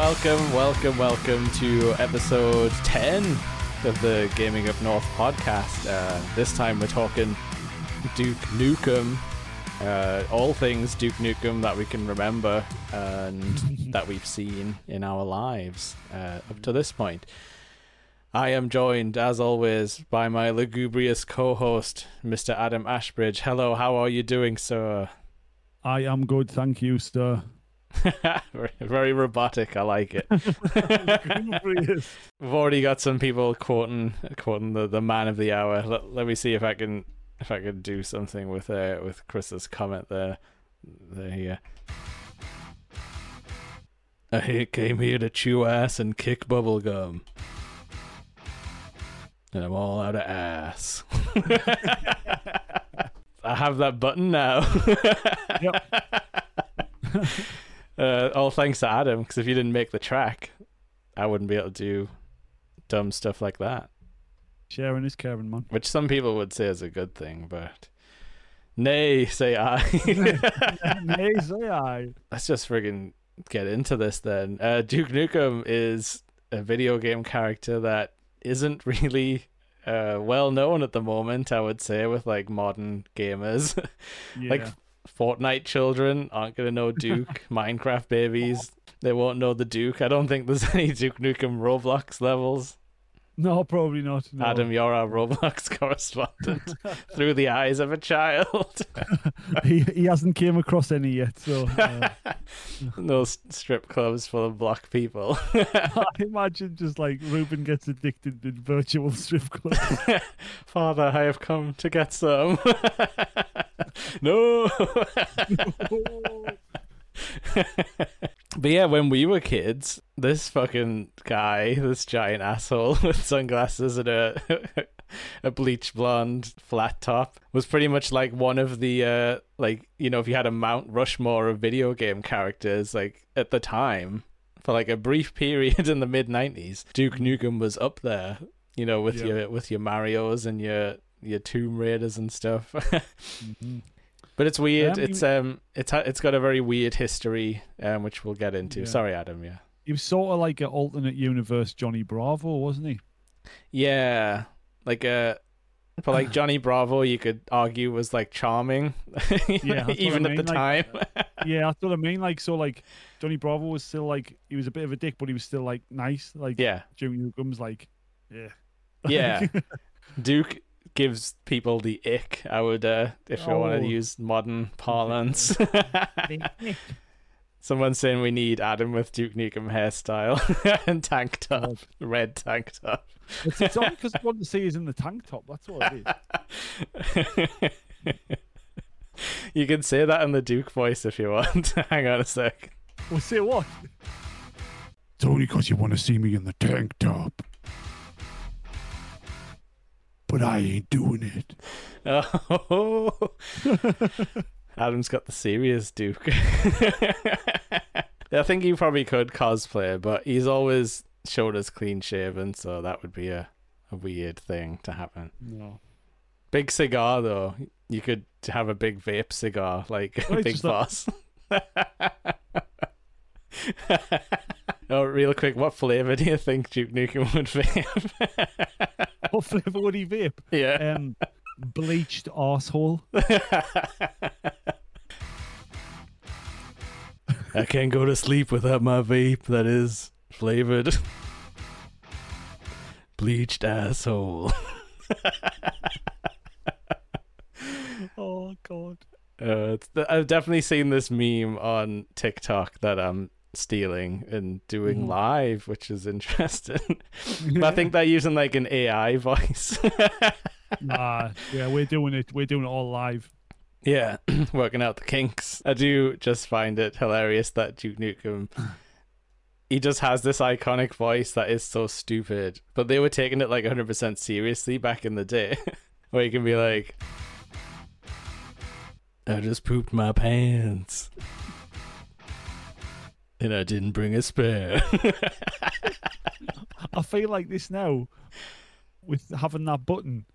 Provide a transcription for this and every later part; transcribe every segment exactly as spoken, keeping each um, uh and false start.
Welcome, welcome, welcome to episode ten of the Gaming Up North podcast. Uh, this time we're talking Duke Nukem, uh, all things Duke Nukem that we can remember and that we've seen in our lives uh, up to this point. I am joined, as always, by my lugubrious co-host, Mister Adam Ashbridge. Hello, how are you doing, sir? I am good, thank you, sir. Very robotic, I like it. We've already got some people quoting quoting the, the man of the hour. Let, let me see if I can if I can do something with uh, with Chris's comment there. There he is. I came here to chew ass and kick bubblegum. And I'm all out of ass. I have that button now. Yep. Uh, all thanks to Adam, because if you didn't make the track, I wouldn't be able to do dumb stuff like that. Sharing is caring, man. Which some people would say is a good thing, but nay, say I. Nay, say I. Let's just friggin' get into this then. Uh, Duke Nukem is a video game character that isn't really uh, well known at the moment, I would say, with like modern gamers. Yeah. Like Fortnite children aren't going to know Duke. Minecraft babies, they won't know the Duke. I don't think there's any Duke Nukem Roblox levels. No, probably not. No. Adam, you're our Roblox correspondent through the eyes of a child. he he hasn't came across any yet, so... Uh... no strip clubs full of black people. I imagine just like Ruben gets addicted to virtual strip clubs. Father, I have come to get some. No! No. But yeah, when we were kids, this fucking guy, this giant asshole with sunglasses and a a bleach blonde flat top, was pretty much like one of the uh, like, you know, if you had a Mount Rushmore of video game characters, like at the time, for like a brief period in the mid nineties, Duke Nukem was up there, you know, with yeah. your with your Marios and your your Tomb Raiders and stuff. Mm-hmm. But it's weird. Yeah, I mean, it's um, it's it's got a very weird history, um, which we'll get into. Yeah. Sorry, Adam. Yeah, he was sort of like an alternate universe Johnny Bravo, wasn't he? Yeah, like a, but like Johnny Bravo, you could argue was like charming, yeah, even I mean. at the like, time. Yeah, that's what I mean. Like, so like Johnny Bravo was still like, he was a bit of a dick, but he was still like nice. Like, yeah, Duke Nukem's like, yeah, yeah, Duke gives people the ick, I would, uh, if I oh. want to use modern parlance. Someone's saying we need Adam with Duke Nukem hairstyle and tank top, red tank top. It's, it's only because what you see is in the tank top, that's all it is. You can say that in the Duke voice if you want. Hang on a sec. We'll say what? It's only because you want to see me in the tank top. But I ain't doing it. Oh. Adam's got the serious Duke. I think he probably could cosplay, but he's always shoulders clean shaven, so that would be a, a weird thing to happen. No. Big cigar, though. You could have a big vape cigar, like Wait, Big Boss. Oh, real quick, what flavour do you think Duke Nukem would vape? What flavour would he vape? Yeah. Um, bleached arsehole. I can't go to sleep without my vape that is flavoured. Bleached asshole. Oh, God. Uh, it's th- I've definitely seen this meme on TikTok that I'm stealing and doing mm. live, which is interesting. But I think they're using like an A I voice. Nah, yeah, we're doing it. We're doing it all live. Yeah, working out the kinks. I do just find it hilarious that Duke Nukem, he just has this iconic voice that is so stupid. But they were taking it like one hundred percent seriously back in the day, where you can be like, I just pooped my pants. And I didn't bring a spare. I feel like this now, with having that button,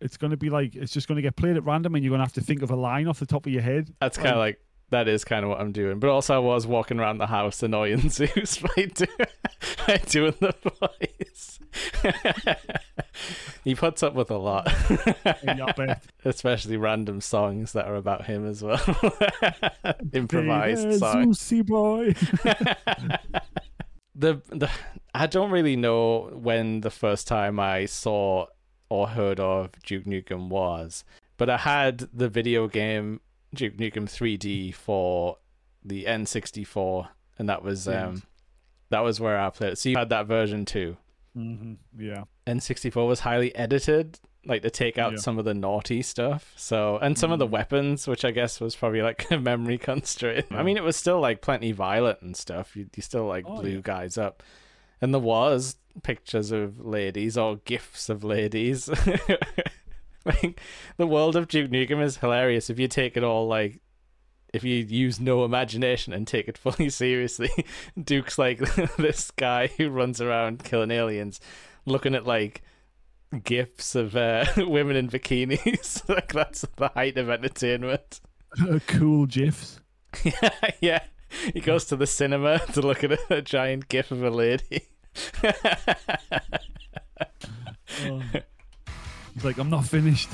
it's going to be like, it's just going to get played at random and you're going to have to think of a line off the top of your head. That's kind of like, That is kind of what I'm doing. But also I was walking around the house annoying Zeus by, do- by doing the voice. He puts up with a lot. Especially random songs that are about him as well. Improvised hey, songs. Zeusy boy. the, the, I don't really know when the first time I saw or heard of Duke Nukem was, but I had the video game Duke Nukem three D for the N sixty-four, and that was um yes. that was where I played it. So you had that version too. Mm-hmm. Yeah. N sixty-four was highly edited, like to take out yeah. some of the naughty stuff. So and some mm-hmm. of the weapons, which I guess was probably like a memory constraint. Yeah. I mean, it was still like plenty violent and stuff. You, you still like oh, blew yeah. guys up, and there was pictures of ladies or gifs of ladies. Like, the world of Duke Nukem is hilarious if you take it all, like, if you use no imagination and take it fully seriously. Duke's like this guy who runs around killing aliens, looking at like gifs of uh, women in bikinis. Like, that's the height of entertainment. Cool gifs. Yeah, yeah. He goes to the cinema to look at a, a giant gif of a lady. Oh. Like, I'm not finished.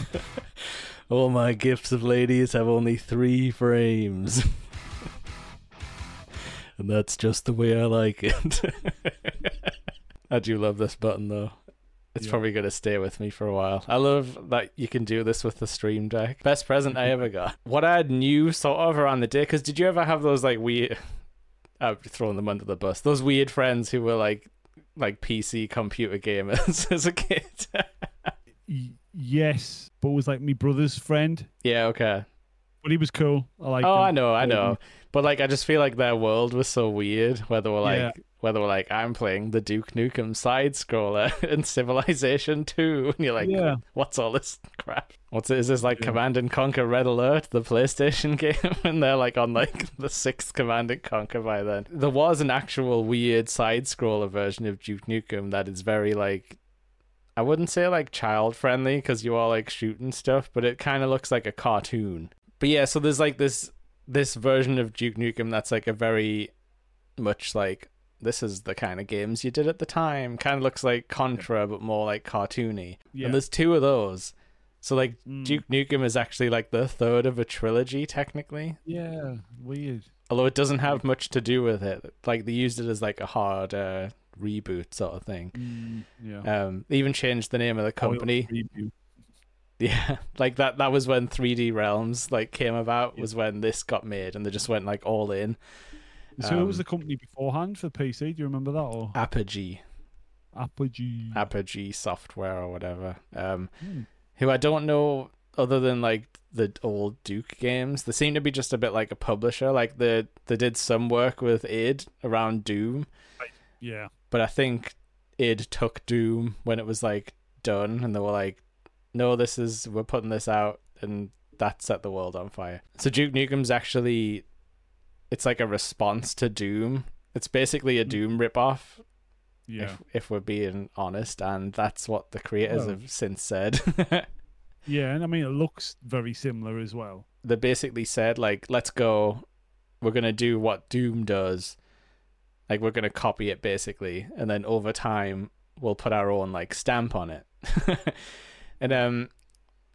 All my gifts of ladies have only three frames. And that's just the way I like it. I do love this button, though. It's yeah. probably going to stay with me for a while. I love that you can do this with the Stream Deck. Best present I ever got. What I knew sort of around the day, because did you ever have those, like, weird... I've thrown them under the bus. Those weird friends who were, like, like P C computer gamers as a kid. Yes, but it was like me brother's friend. Yeah, okay. But he was cool. I like. Oh, him. I know, I know. But like, I just feel like their world was so weird. Whether we're like, yeah. whether we're like, I'm playing the Duke Nukem side scroller in Civilization Two, and you're like, yeah. what's all this crap? What's it? Is this like yeah. Command and Conquer Red Alert, the PlayStation game? And they're like on like the sixth Command and Conquer by then. There was an actual weird side scroller version of Duke Nukem that is very like. I wouldn't say like child friendly because you are like shooting stuff, but it kind of looks like a cartoon. But yeah, so there's like this this version of Duke Nukem that's like a very much like this is the kind of games you did at the time. Kind of looks like Contra, but more like cartoony. Yeah. And there's two of those. So like mm. Duke Nukem is actually like the third of a trilogy technically. Yeah, weird. Although it doesn't have much to do with it. Like they used it as like a hard. Uh, reboot sort of thing. Mm, yeah. Um, they even changed the name of the company. Oh, yeah, like that. That was when three D Realms like came about. Yeah. Was when this got made, and they just went like all in. So um, who was the company beforehand for P C? Do you remember that? Or Apogee. Apogee. Apogee Software or whatever. Um, mm. Who I don't know other than like the old Duke games. They seem to be just a bit like a publisher. Like the they did some work with I D around Doom. Right. Yeah. But I think I D took Doom when it was like done, and they were like, "No, this is we're putting this out," and that set the world on fire. So Duke Nukem's actually, it's like a response to Doom. It's basically a Doom ripoff, yeah. If, if we're being honest, and that's what the creators well, have since said. Yeah, and I mean it looks very similar as well. They basically said like, "Let's go, we're gonna do what Doom does." Like, we're going to copy it, basically, and then over time, we'll put our own, like, stamp on it. And um,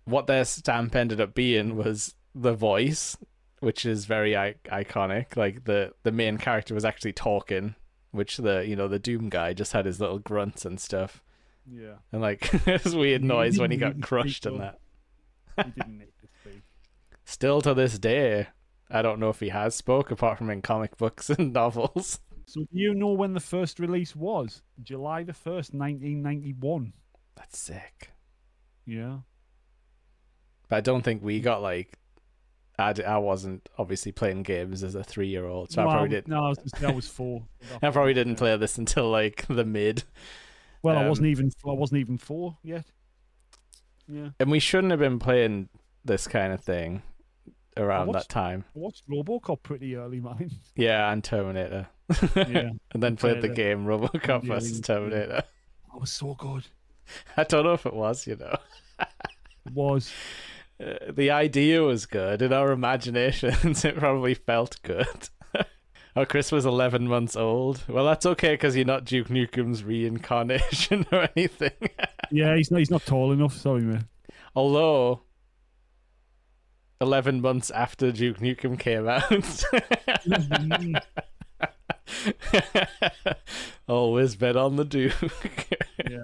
what their stamp ended up being was the voice, which is very I- iconic. Like, the, the main character was actually talking, which, the you know, the Doom guy just had his little grunts and stuff. Yeah. And, like, this weird noise when he got crushed and that. He didn't need to speak. Still to this day, I don't know if he has spoke, apart from in comic books and novels. So do you know when the first release was? July the first, nineteen ninety-one. That's sick. Yeah. But I don't think we got like... I, I wasn't obviously playing games as a three-year-old, so no, I probably didn't... No, I was, just, I was four. I probably didn't play this until like the mid. Well, um, I wasn't even I wasn't even four yet. Yeah. And we shouldn't have been playing this kind of thing around watched, that time. I watched RoboCop pretty early, mine. Yeah, and Terminator. Yeah. And then played the game RoboCop yeah, versus Terminator. That was so good. I don't know if it was, you know. It was. uh, the idea was good. In our imaginations, it probably felt good. Oh, Chris was eleven months old. Well, that's okay because you're not Duke Nukem's reincarnation or anything. Yeah, he's not, he's not tall enough. Sorry, man. Although, eleven months after Duke Nukem came out. Always bet on the Duke. Yeah.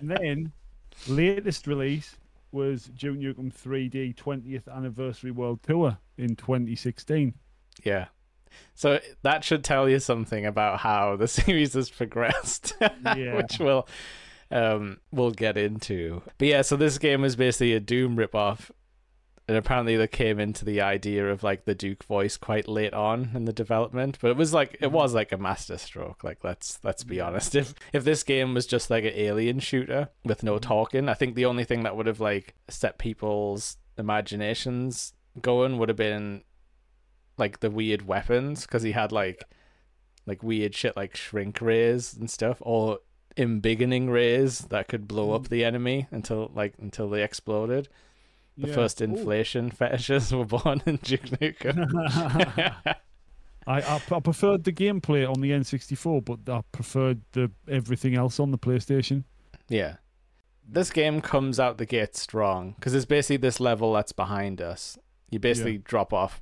And then, latest release was Duke Nukem three D twentieth Anniversary World Tour in twenty sixteen. Yeah. So that should tell you something about how the series has progressed, yeah. Which we'll, um, we'll get into. But yeah, so this game was basically a Doom ripoff, and apparently they came into the idea of like the Duke voice quite late on in the development. But it was like it was like a masterstroke. Like let's let's be honest. If if this game was just like an alien shooter with no talking, I think the only thing that would have like set people's imaginations going would have been like the weird weapons, because he had like like weird shit like shrink rays and stuff, or embiggening rays that could blow up the enemy until like until they exploded. The yeah. first inflation Ooh. fetishes were born in Duke Nukem. I, I I preferred the gameplay on the N sixty-four, but I preferred the everything else on the PlayStation. Yeah. This game comes out the gate strong, because there's basically this level that's behind us. You basically yeah. drop off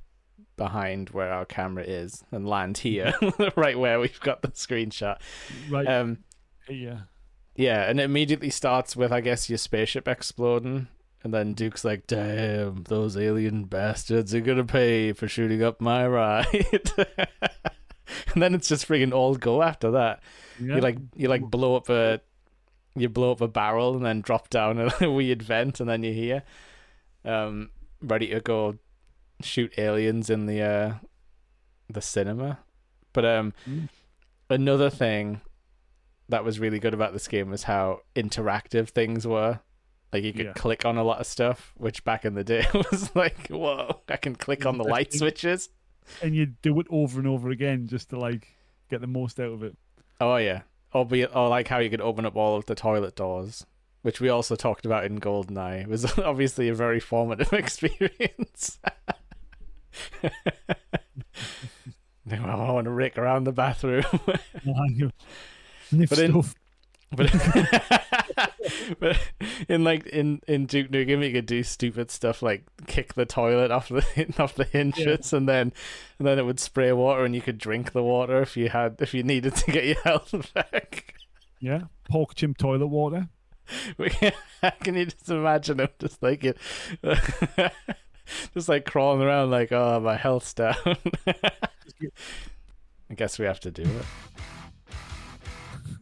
behind where our camera is and land here, right where we've got the screenshot. Right. Um, yeah. Yeah, and it immediately starts with, I guess, your spaceship exploding. And then Duke's like, damn, those alien bastards are going to pay for shooting up my ride. And then it's just friggin' all go after that. Yeah. You like you like blow up a you blow up a barrel and then drop down a weird vent, and then you're here. Um, ready to go shoot aliens in the uh, the cinema. But um, mm. another thing that was really good about this game was how interactive things were. Like, you could yeah. click on a lot of stuff, which back in the day was like, whoa, I can click on the light switches. And you do it over and over again just to, like, get the most out of it. Oh, yeah. Or, be, or like, how you could open up all of the toilet doors, which we also talked about in GoldenEye. It was obviously a very formative experience. I want to rake around the bathroom. But in... But, but in like in, in Duke Nukem, you could do stupid stuff like kick the toilet off the off the hinges, yeah. and then and then it would spray water, and you could drink the water if you had if you needed to get your health back. Yeah, pork chimp toilet water. Can you just imagine him just like it, just like crawling around like, oh, my health's down. I guess we have to do it.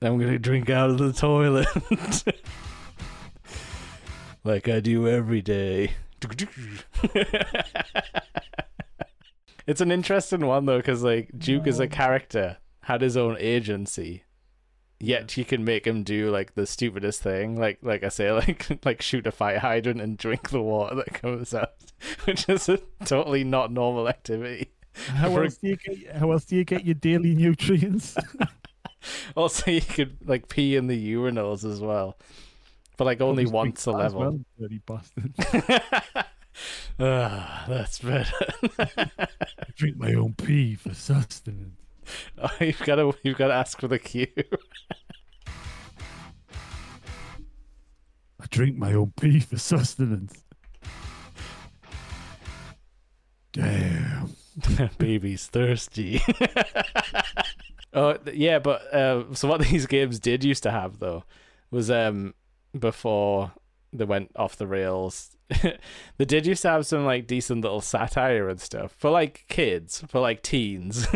I'm going to drink out of the toilet. Like I do every day. It's an interesting one, though, because like Duke as a character had his own agency, yet you can make him do like the stupidest thing. Like like I say, like like shoot a fire hydrant and drink the water that comes out, which is a totally not normal activity. How else do you get, how else do you get your daily nutrients? Also, you could like pee in the urinals as well, but like only once a level. Well, dirty bastard. Ah, that's better. I drink my own pee for sustenance. Oh, you've got to, you've got to ask for the cue. I drink my own pee for sustenance. Damn, baby's thirsty. Oh yeah, but uh, so what these games did used to have, though, was um, before they went off the rails, they did used to have some like decent little satire and stuff for like kids, for like teens.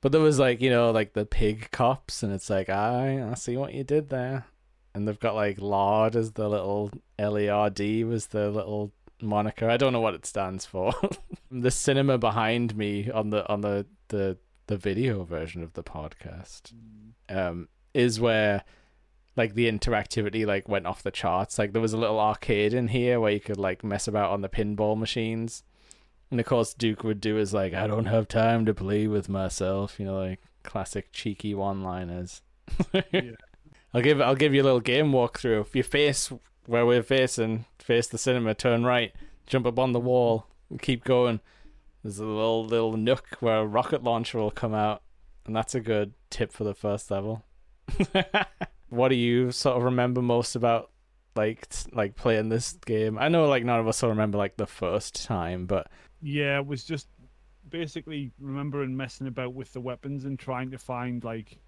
But there was like, you know, like the pig cops, and it's like, I I see what you did there, and they've got like lard as the little L A R D was the little moniker. I don't know what it stands for. The cinema behind me on the on the the. the video version of the podcast um is where like the interactivity like went off the charts. Like there was a little arcade in here where you could like mess about on the pinball machines, and of course Duke would do is like, I don't have time to play with myself, you know, like classic cheeky one-liners. Yeah. I'll give I'll give you a little game walkthrough. If you face where we're facing face the cinema, turn right, jump up on the wall, keep going. There's a little little nook where a rocket launcher will come out, and that's a good tip for the first level. What do you sort of remember most about like like playing this game? I know like none of us will remember like the first time, but yeah, it was just basically remembering messing about with the weapons and trying to find like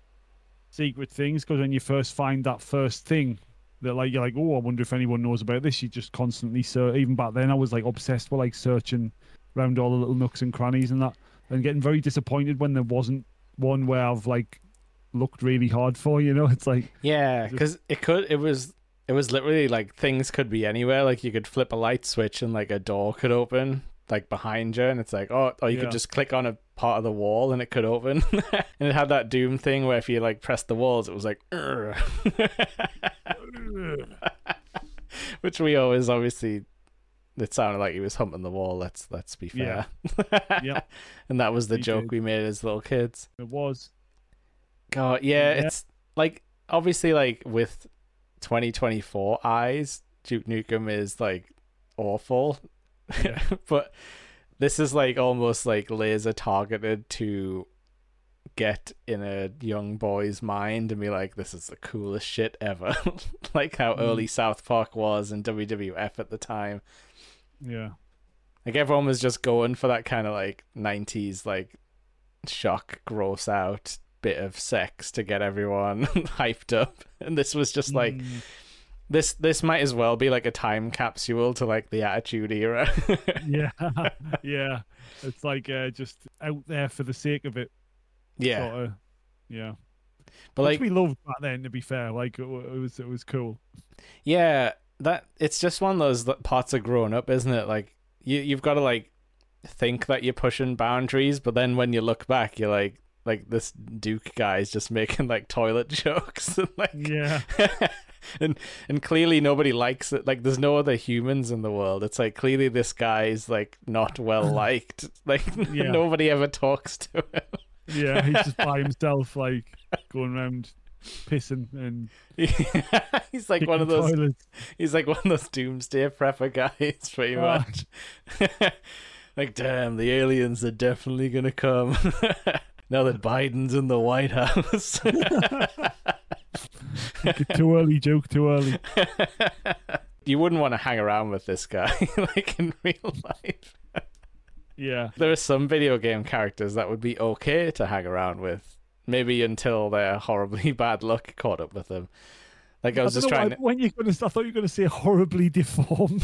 secret things, because when you first find that first thing, that like you're like, oh, I wonder if anyone knows about this. You just constantly search. Even back then, I was like obsessed with like searching around all the little nooks and crannies and that, and getting very disappointed when there wasn't one where I've like looked really hard for. You know, it's like yeah, because it could. It was. It was literally like things could be anywhere. Like you could flip a light switch and like a door could open like behind you, and it's like oh, or you yeah. could just click on a part of the wall and it could open. And it had that Doom thing where if you like pressed the walls, it was like, which we always obviously. It sounded like he was humping the wall. Let's let's be fair. Yeah. Yep. And that was the he joke did. we made as little kids. It was. God, yeah, yeah. It's like obviously like with twenty twenty-four eyes, Duke Nukem is like awful. Yeah. But this is like almost like laser targeted to get in a young boy's mind and be like, this is the coolest shit ever. Like how mm. early South Park was and W W F at the time. Yeah. Like everyone was just going for that kind of like nineties like shock, gross out bit of sex to get everyone hyped up. And this was just like mm. This this might as well be like a time capsule to like the Attitude Era. Yeah. Yeah. It's like uh, just out there for the sake of it. Yeah. Sort of, yeah. But which like we loved back then, to be fair. Like it, it was it was cool. Yeah. That it's just one of those parts of growing up, isn't it? Like you you've got to like think that you're pushing boundaries, but then when you look back, you're like, like this Duke guy is just making like toilet jokes and like yeah, and and clearly nobody likes it. Like there's no other humans in the world. It's like clearly this guy is like not well liked. Like yeah. Nobody ever talks to him. Yeah, he's just by himself, like going around pissing and yeah, he's like one of those toilets. He's like one of those doomsday prepper guys, pretty ah. much. Like, damn, the aliens are definitely gonna come now that Biden's in the White House. Too early joke, too early. You wouldn't want to hang around with this guy, like in real life. Yeah. There are some video game characters that would be okay to hang around with, maybe until their horribly bad luck caught up with them. Like I was I just trying why, to... when you're gonna I thought you were gonna say horribly deformed.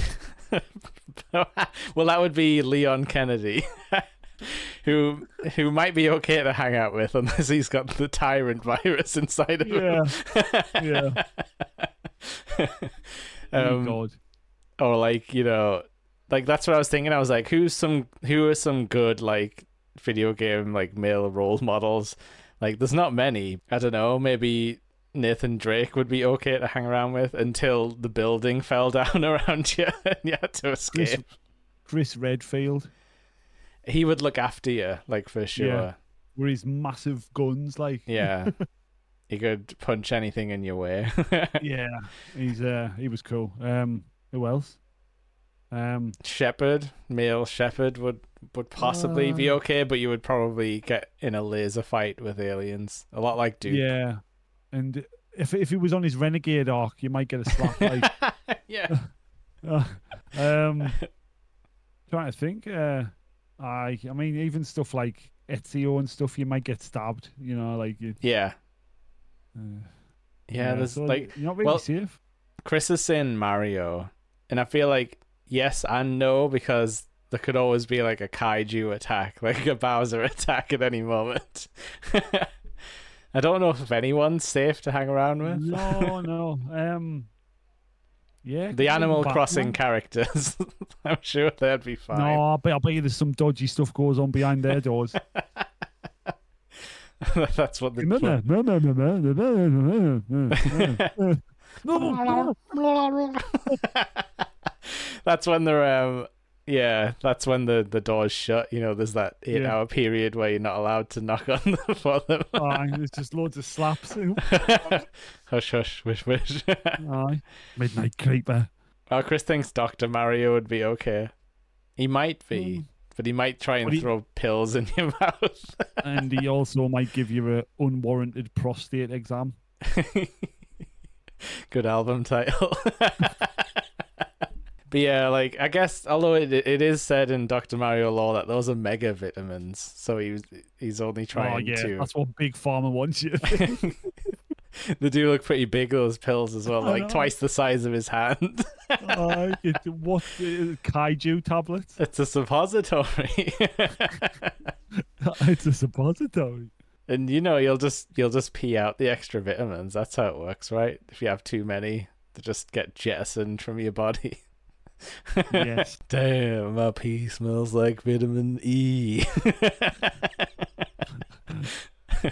Well, that would be Leon Kennedy. Who who might be okay to hang out with unless he's got the tyrant virus inside of yeah. him. Yeah. um, oh god. Or like, you know, like that's what I was thinking. I was like, who's some who are some good like video game like male role models? Like there's not many. I don't know, maybe Nathan Drake would be okay to hang around with until the building fell down around you and you had to escape. Chris, Chris Redfield. He would look after you, like for sure. Yeah. With his massive guns, like yeah. He could punch anything in your way. Yeah. He's uh he was cool. Um who else? Um, Shepherd, male Shepherd would would possibly uh, be okay, but you would probably get in a laser fight with aliens, a lot like Duke. Yeah, and if if he was on his renegade arc, you might get a slap. Like, yeah. Uh, um, trying to think. Uh, I I mean, even stuff like Ezio and stuff, you might get stabbed. You know, like you, yeah. Uh, yeah, yeah. There's so like you're not really well, safe. Chris is saying Mario, and I feel like. Yes and no, because there could always be like a kaiju attack, like a Bowser attack at any moment. I don't know if anyone's safe to hang around with. No, no. Um, yeah. The Animal Crossing characters. I'm sure they'd be fine. No, I bet, I bet you there's some dodgy stuff goes on behind their doors. That's what the... That's when they're, um, yeah, that's when the, the door's shut. You know, there's that eight yeah. hour period where you're not allowed to knock on them for them. Oh, there's just loads of slaps. Hush, hush, wish, wish. Aye. Midnight Creeper. Oh, Chris thinks Doctor Mario would be okay. He might be, mm. but he might try and he... throw pills in your mouth. And he also might give you an unwarranted prostate exam. Good album title. But yeah, like, I guess, although it it is said in Doctor Mario lore that those are mega vitamins, so he was, he's only trying oh, yeah, to... that's what Big Pharma wants you. They do look pretty big, those pills, as well, I like know. twice the size of his hand. uh, it, what, uh, kaiju tablet? It's a suppository. It's a suppository. And, you know, you'll just you'll just pee out the extra vitamins. That's how it works, right? If you have too many, they just get jettisoned from your body. Yes. Damn, my pee smells like vitamin E.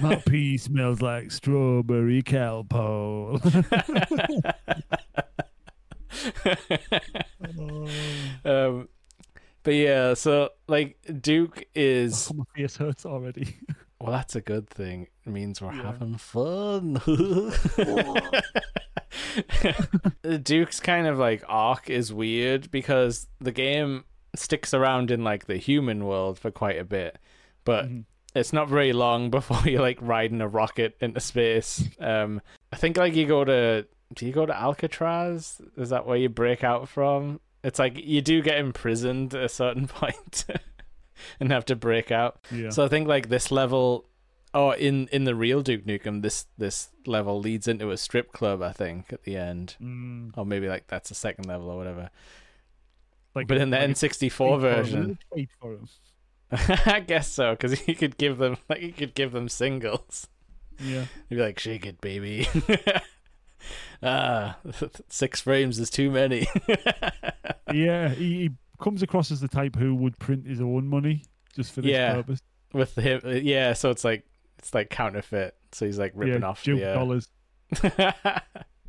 My pee smells like strawberry cowpole. um, but yeah, so like Duke is. Oh, my face hurts already. Well, that's a good thing. It means we're yeah. having fun. Duke's kind of like arc is weird because the game sticks around in like the human world for quite a bit, but mm-hmm. it's not very long before you're like riding a rocket into space. um I think like you go to do you go to Alcatraz? Is that where you break out from? It's like you do get imprisoned at a certain point and have to break out. Yeah. So I think like this level Oh, in, in the real Duke Nukem, this, this level leads into a strip club, I think, at the end. Mm. Or maybe, like, that's the second level or whatever. Like, but in the like N sixty-four version... I guess so, because you could give them, like, you could give them singles. Yeah. You'd be like, shake it, baby. ah, six frames is too many. Yeah, he, he comes across as the type who would print his own money just for this yeah. purpose. With him, yeah, so it's like, it's like counterfeit, so he's like ripping yeah, off the uh... dollars.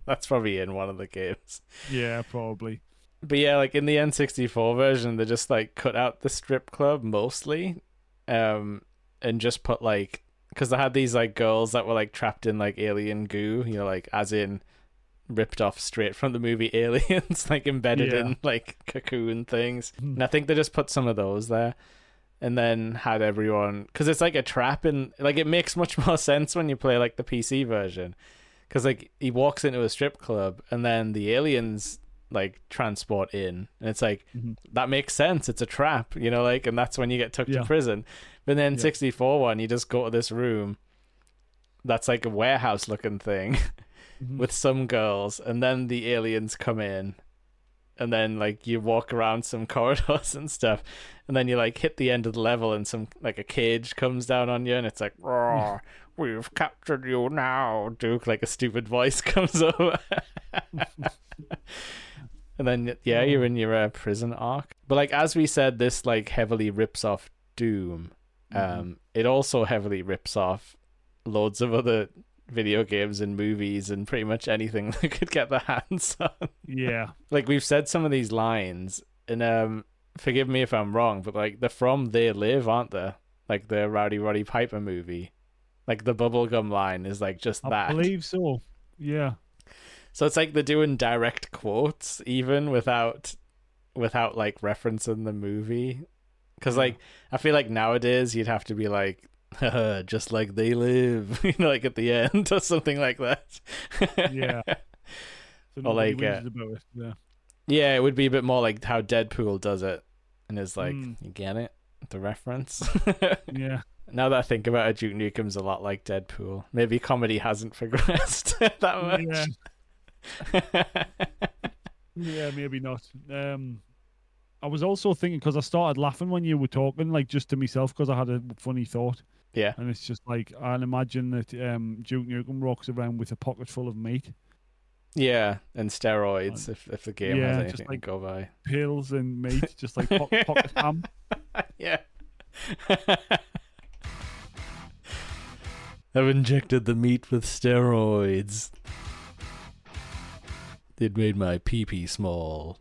That's probably in one of the games. Yeah, probably. But yeah, like in the N sixty-four version, they just like cut out the strip club mostly, um, and just put like, because they had these like girls that were like trapped in like alien goo, you know, like as in ripped off straight from the movie Aliens, like embedded yeah. in like cocoon things. Mm. And I think they just put some of those there. And then had everyone... Because it's like a trap and... Like, it makes much more sense when you play, like, the P C version. Because, like, he walks into a strip club and then the aliens, like, transport in. And it's like, mm-hmm. that makes sense. It's a trap, you know, like... And that's when you get took yeah. to prison. But then yeah. sixty-four one, you just go to this room that's, like, a warehouse-looking thing mm-hmm. with some girls. And then the aliens come in. And then, like, you walk around some corridors and stuff. And then you, like, hit the end of the level and some, like, a cage comes down on you and it's like, "Roar, we've captured you now, Duke." Like, a stupid voice comes over. And then, yeah, you're in your uh, prison arc. But, like, as we said, this, like, heavily rips off Doom. Mm-hmm. Um, it also heavily rips off loads of other video games and movies and pretty much anything that could get their hands on. Yeah. Like, we've said some of these lines and, um... forgive me if I'm wrong, but like they're from They Live, aren't they? Like the Rowdy Roddy Piper movie. Like the bubblegum line is like just I that. I believe so. Yeah. So it's like they're doing direct quotes even without without like referencing the movie. Because yeah. like I feel like nowadays you'd have to be like, just like They Live, you know, like at the end or something like that. Yeah. So or like uh, about it. Yeah. Yeah, it would be a bit more like how Deadpool does it. And it's like, mm. you get it? The reference? Yeah. Now that I think about it, Duke Nukem's a lot like Deadpool. Maybe comedy hasn't progressed that much. Yeah. Yeah, maybe not. Um, I was also thinking, because I started laughing when you were talking, like just to myself, because I had a funny thought. Yeah. And it's just like, I'll imagine that um, Duke Nukem walks around with a pocket full of meat. Yeah, and steroids, like, if if the game yeah, has anything like to go by. Pills and meat, just like po- pocket ham. Yeah. I've injected the meat with steroids. It made my pee-pee small.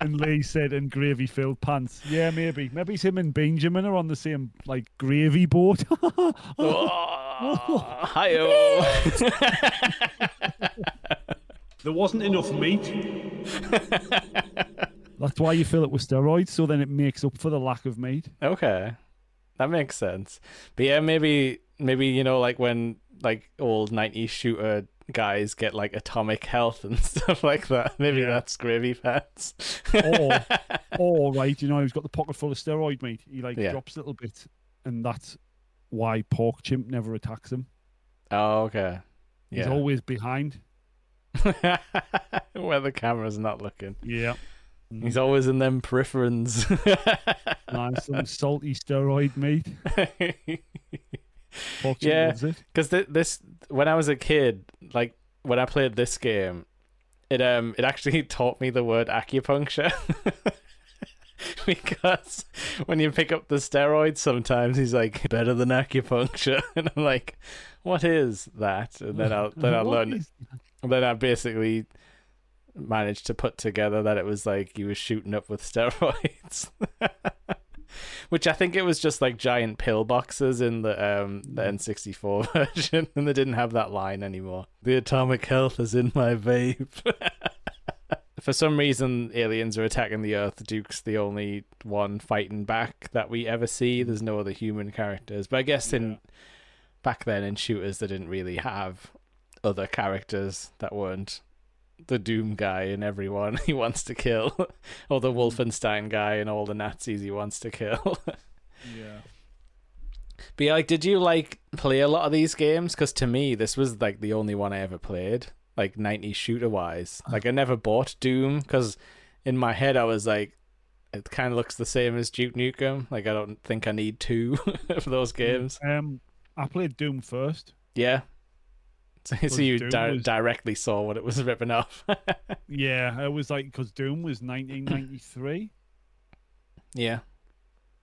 And Lee said, in gravy-filled pants. Yeah, maybe. Maybe him and Benjamin are on the same, like, gravy boat. Oh, hi-oh. There wasn't enough meat. That's why you fill it with steroids, so then it makes up for the lack of meat. Okay. That makes sense. But yeah, maybe, maybe you know, like when like old nineties shooter guys get like atomic health and stuff like that. Maybe yeah. that's gravy fats. or, or, right, you know, he's got the pocket full of steroid meat. He like yeah. drops a little bit, and that's why Pork Chimp never attacks him. Oh, okay. Yeah. He's always behind. Where the camera's not looking. Yeah. He's always in them peripherals. Nice, some salty steroid meat. Yeah, because th- this when I was a kid, like when I played this game, it um it actually taught me the word acupuncture. Because when you pick up the steroids, sometimes he's like better than acupuncture, and I'm like, what is that? And then I'll then I learn, and then I basically managed to put together that it was like you were shooting up with steroids. Which I think it was just like giant pill boxes in the um the N sixty-four version, and they didn't have that line anymore. The atomic health is in my vape. For some reason, aliens are attacking the Earth. Duke's the only one fighting back that we ever see. There's no other human characters. But I guess yeah. in back then in shooters, they didn't really have other characters that weren't the Doom guy and everyone he wants to kill, or the Wolfenstein guy and all the Nazis he wants to kill. Yeah. But yeah, like, did you like play a lot of these games? Because to me, this was like the only one I ever played, like nineties shooter wise. Like, I never bought Doom because in my head I was like, it kind of looks the same as Duke Nukem. Like, I don't think I need two of those games. Um, I played Doom first. Yeah. So, so you di- was... directly saw what it was ripping off. Yeah, it was like, because Doom was nineteen ninety-three. Yeah.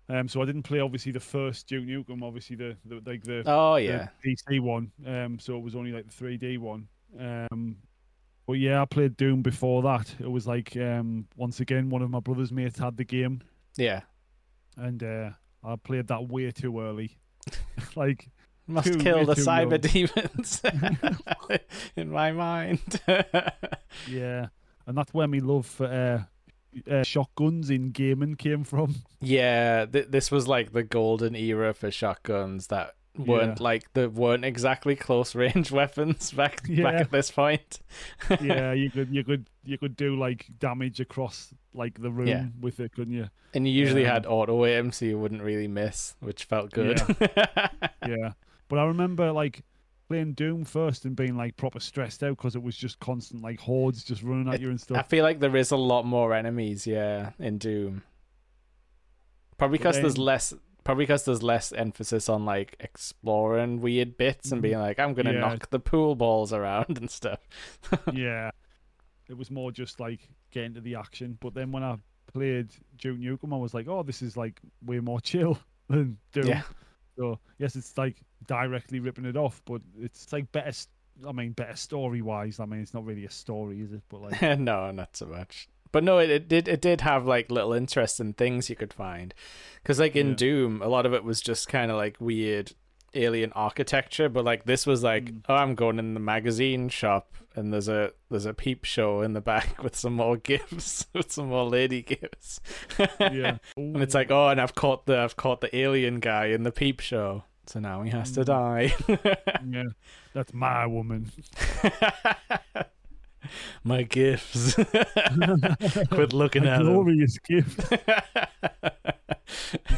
Um. So I didn't play, obviously, the first Duke Nukem, obviously, the, the like the, oh, yeah. the P C one. Um. So it was only like the three D one. Um. But yeah, I played Doom before that. It was like, um. once again, one of my brother's mates had the game. Yeah. And uh, I played that way too early. Like... Must too, kill the cyber young. demons in my mind. Yeah, and that's where my love for uh, uh, shotguns in gaming came from. Yeah, th- this was like the golden era for shotguns that weren't yeah. like they weren't exactly close range weapons back yeah. back at this point. Yeah, you could you could you could do like damage across like the room yeah. with it, couldn't you? And you usually yeah. had auto aim, so you wouldn't really miss, which felt good. Yeah. Yeah. But I remember like playing Doom first and being like proper stressed out because it was just constant like hordes just running at it, you and stuff. I feel like there is a lot more enemies, yeah, in Doom. Probably because there's less. Probably because there's less emphasis on like exploring weird bits and being like, I'm gonna yeah. knock the pool balls around and stuff. Yeah, it was more just like getting to the action. But then when I played Duke Nukem, I was like, oh, this is like way more chill than Doom. Yeah. So yes, it's like directly ripping it off, but it's like better. I mean, better story wise. I mean, it's not really a story, is it? But like, no, not so much. But no, it, it did it did have like little interesting things you could find, because like in yeah. Doom, a lot of it was just kind of like weird alien architecture. But like this was like, mm. oh, I'm going in the magazine shop, and there's a there's a peep show in the back with some more gifts, with some more lady gifts. Yeah, and it's like, oh, and I've caught the I've caught the alien guy in the peep show, so now he has mm. to die. Yeah, that's my woman. My gifts. Quit looking at them. Glorious gift.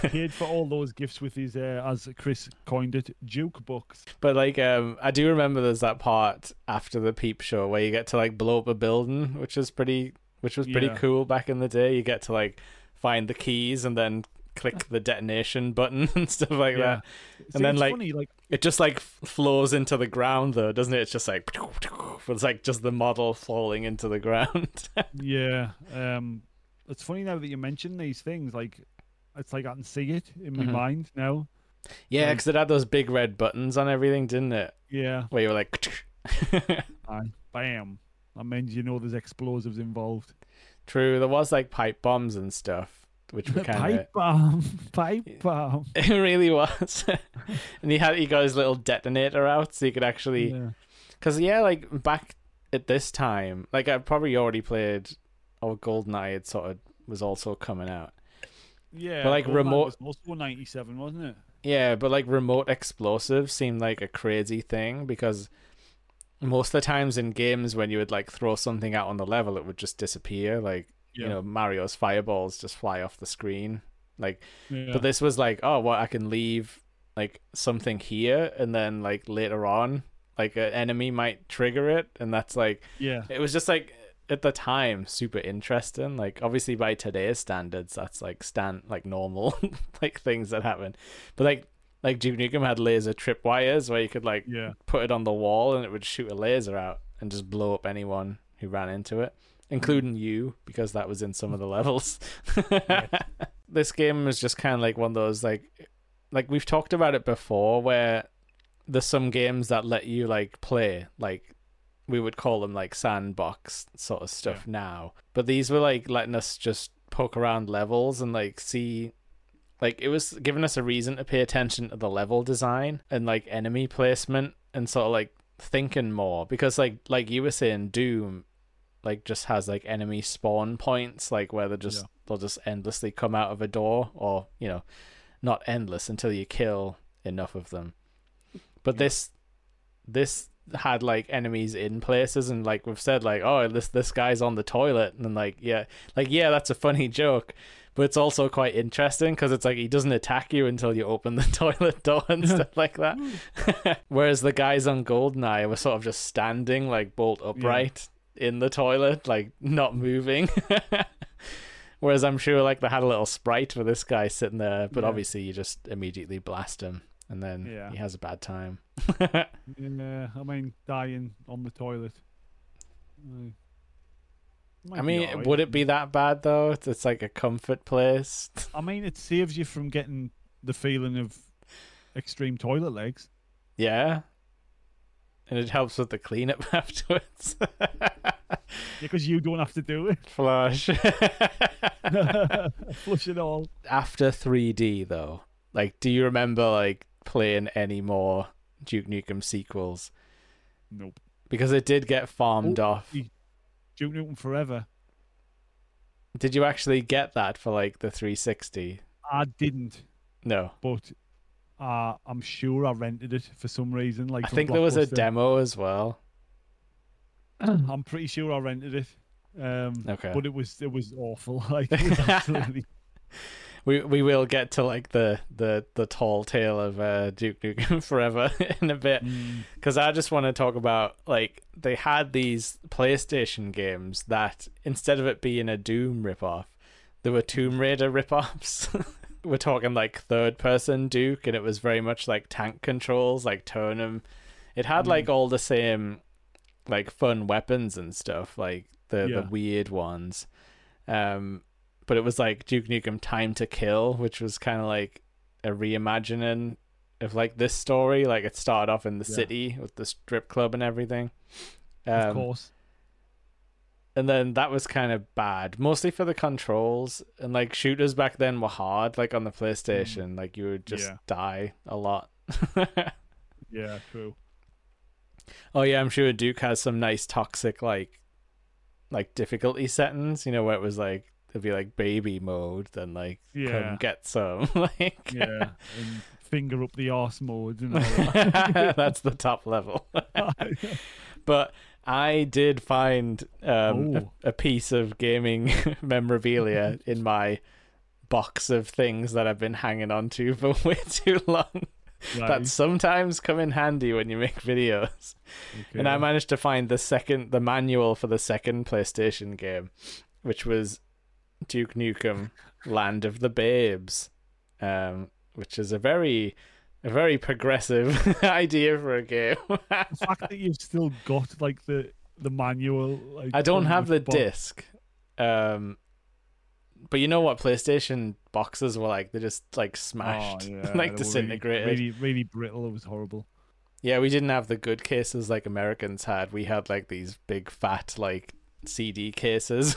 He paid for all those gifts with his, uh, as Chris coined it, jukebox. But like, um, I do remember there's that part after the peep show where you get to like blow up a building, which is pretty, which was pretty yeah. cool back in the day. You get to like find the keys and then click the detonation button and stuff like yeah. that. And See, then like, funny, like it just like flows into the ground though, doesn't it? It's just like it's like just the model falling into the ground. Yeah. Um it's funny now that you mention these things, like it's like I can see it in my mm-hmm. mind now. Yeah, because um, it had those big red buttons on everything, didn't it? Yeah. Where you were like bam. I mean, you know there's explosives involved. True, there was like pipe bombs and stuff. Which were kind pipe of bomb, pipe bomb. It really was, and he had he got his little detonator out, so you could actually, because yeah. yeah, like back at this time, like I probably already played or GoldenEye had sort of was also coming out. Yeah, but like GoldenEye remote was also ninety-seven, wasn't it? Yeah, but like remote explosives seemed like a crazy thing, because most of the times in games when you would like throw something out on the level, it would just disappear. Like yeah. you know, Mario's fireballs just fly off the screen. Like, yeah. but this was like, oh, well, I can leave like something here, and then like later on, like an enemy might trigger it, and that's like, yeah, it was just like at the time super interesting. Like obviously by today's standards, that's like stand like normal like things that happen, but like. Like Duke Nukem had laser tripwires where you could like yeah. put it on the wall and it would shoot a laser out and just blow up anyone who ran into it, including you, because that was in some of the levels. yeah. This game was just kind of like one of those like, like we've talked about it before, where there's some games that let you like play, like we would call them like sandbox sort of stuff yeah. now, but these were like letting us just poke around levels and like see. Like, it was giving us a reason to pay attention to the level design and, like, enemy placement and sort of, like, thinking more. Because, like, like you were saying, Doom, like, just has, like, enemy spawn points, like, where they'll just, yeah. they'll just endlessly come out of a door or, you know, not endless until you kill enough of them. But yeah. this this had, like, enemies in places and, like, we've said, like, oh, this, this guy's on the toilet. And then, like, yeah, like, yeah, that's a funny joke. But it's also quite interesting because it's like he doesn't attack you until you open the toilet door and stuff like that. Whereas the guys on GoldenEye were sort of just standing like bolt upright yeah. in the toilet, like not moving. Whereas I'm sure like they had a little sprite for this guy sitting there, but yeah. obviously you just immediately blast him and then yeah. he has a bad time. yeah, I mean, dying on the toilet. Mm. Might I mean, right. would it be that bad, though? It's, it's like a comfort place. I mean, it saves you from getting the feeling of extreme toilet legs. Yeah. And it helps with the cleanup afterwards. Because yeah, you don't have to do it. Flush. Flush it all. After three D, though, like, do you remember, like, playing any more Duke Nukem sequels? Nope. Because it did get farmed oh. off. Duke Nukem Forever. Did you actually get that for like the three sixty? I didn't. No. But uh, I'm sure I rented it for some reason. Like I think there was a demo as well. I'm pretty sure I rented it. Um, okay. But it was it was awful. Like it was absolutely. We we will get to like the the, the tall tale of uh, Duke Nukem Forever in a bit, because mm. I just want to talk about like they had these PlayStation games that instead of it being a Doom ripoff, there were Tomb Raider ripoffs. We're talking like third person Duke, and it was very much like tank controls, like turn 'em. It had mm. like all the same like fun weapons and stuff, like the yeah. the weird ones. Um. But it was like Duke Nukem Time to Kill, which was kind of like a reimagining of like this story. Like it started off in the yeah. city with the strip club and everything. Um, of course. And then that was kind of bad, mostly for the controls. And like shooters back then were hard, like on the PlayStation. Mm. Like you would just yeah. die a lot. yeah, true. Oh yeah, I'm sure Duke has some nice toxic like, like difficulty settings. You know, where it was like. It'd be like baby mode, then like yeah. come get some, like yeah, and finger up the arse mode. And all that. That's the top level. But I did find um, a, a piece of gaming memorabilia in my box of things that I've been hanging on to for way too long. Right. That sometimes come in handy when you make videos. Okay. And I managed to find the second, the manual for the second PlayStation game, which was. Duke Nukem Land of the Babes, um, which is a very a very progressive idea for a game. The fact that you've still got like the the manual, like, I don't have the box. disc um, but you know what PlayStation boxes were like, they just like smashed. Oh, yeah. Like disintegrated, really, really, really brittle. It was horrible. Yeah, we didn't have the good cases like Americans had. We had like these big fat like C D cases.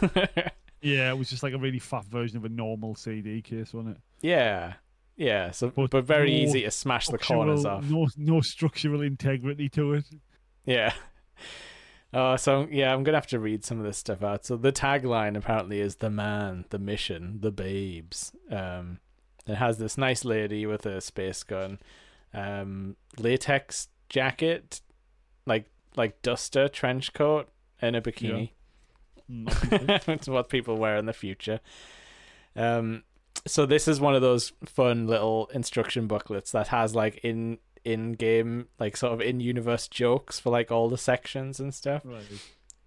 Yeah, it was just like a really fat version of a normal C D case, wasn't it? Yeah, yeah. So, but, but very no easy to smash the corners off. No, no structural integrity to it. Yeah. Uh, so, yeah, I'm going to have to read some of this stuff out. So the tagline apparently is the man, the mission, the babes. Um, it has this nice lady with a space gun, um, latex jacket, like like duster, trench coat, and a bikini. Yeah. It's what people wear in the future. Um, so this is one of those fun little instruction booklets that has like in... in-game, like sort of in-universe jokes for like all the sections and stuff. Right.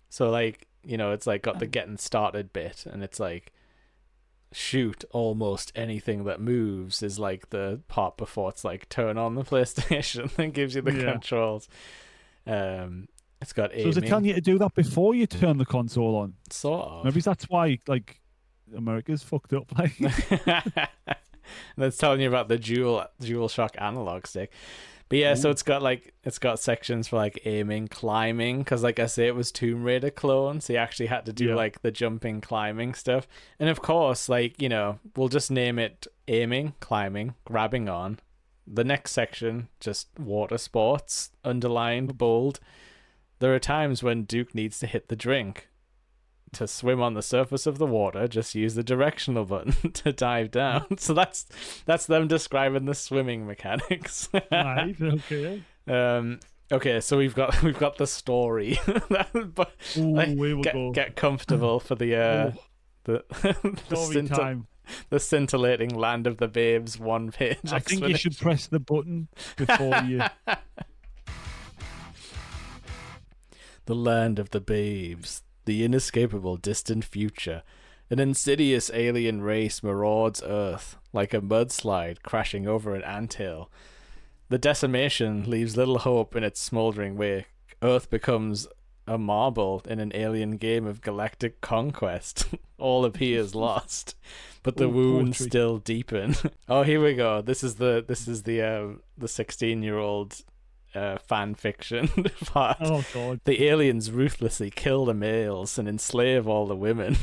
So like, you know, it's like got the getting started bit, and it's like, shoot almost anything that moves is like the part before it's like turn on the PlayStation and gives you the yeah. controls. Um, it's got aiming. So is it telling you to do that before you turn the console on? Sort of. Maybe that's why like America's fucked up. Like. And it's telling you about the dual DualShock analog stick. But yeah, Ooh. so it's got like it's got sections for like aiming, climbing, because like I say, it was Tomb Raider clone, so you actually had to do yeah. like the jumping, climbing stuff. And of course, like, you know, we'll just name it aiming, climbing, grabbing on. The next section, just water sports, underlined, bold. There are times when Duke needs to hit the drink. To swim on the surface of the water, just use the directional button to dive down. So that's that's them describing the swimming mechanics. Right. Okay. Um. Okay. So we've got we've got the story. But Ooh, like, we will get, go. get comfortable for the uh oh. the the, scint- time. the scintillating land of the babes one page. I think you should press the button before you. The land of the babes. The inescapable distant future. An insidious alien race marauds Earth like a mudslide crashing over an anthill. The decimation leaves little hope in its smoldering wake. Earth becomes a marble in an alien game of galactic conquest. All appears lost, but the Ooh, wounds poetry. still deepen. Oh, here we go. This is the this is the uh, the sixteen-year-old Uh, fan fiction part. Oh, God. The aliens ruthlessly kill the males and enslave all the women.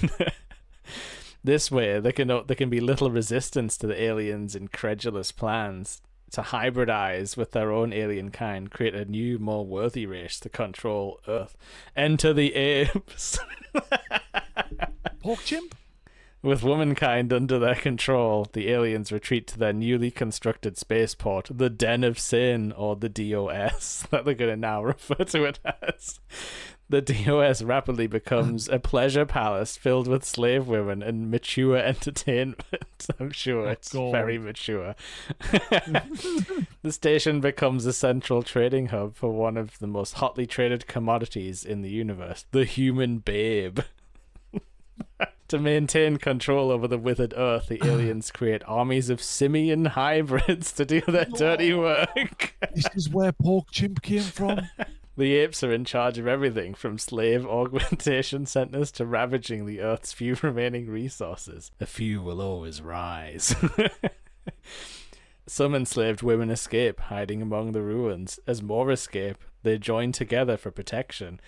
This way, there can there can be little resistance to the aliens' incredulous plans to hybridize with their own alien kind, create a new, more worthy race to control Earth. Enter the apes. Pork chimp. With womankind under their control, the aliens retreat to their newly constructed spaceport, the Den of Sin, or the D O S, that they're going to now refer to it as. The D O S rapidly becomes a pleasure palace filled with slave women and mature entertainment. I'm sure oh, it's God. very mature. The station becomes a central trading hub for one of the most hotly traded commodities in the universe, the human babe. To maintain control over the withered Earth, the aliens create armies of simian hybrids to do their dirty work. This is where Pork Chimp came from. The apes are in charge of everything from slave augmentation centers to ravaging the Earth's few remaining resources. A few will always rise. Some enslaved women escape, hiding among the ruins. As more escape, they join together for protection.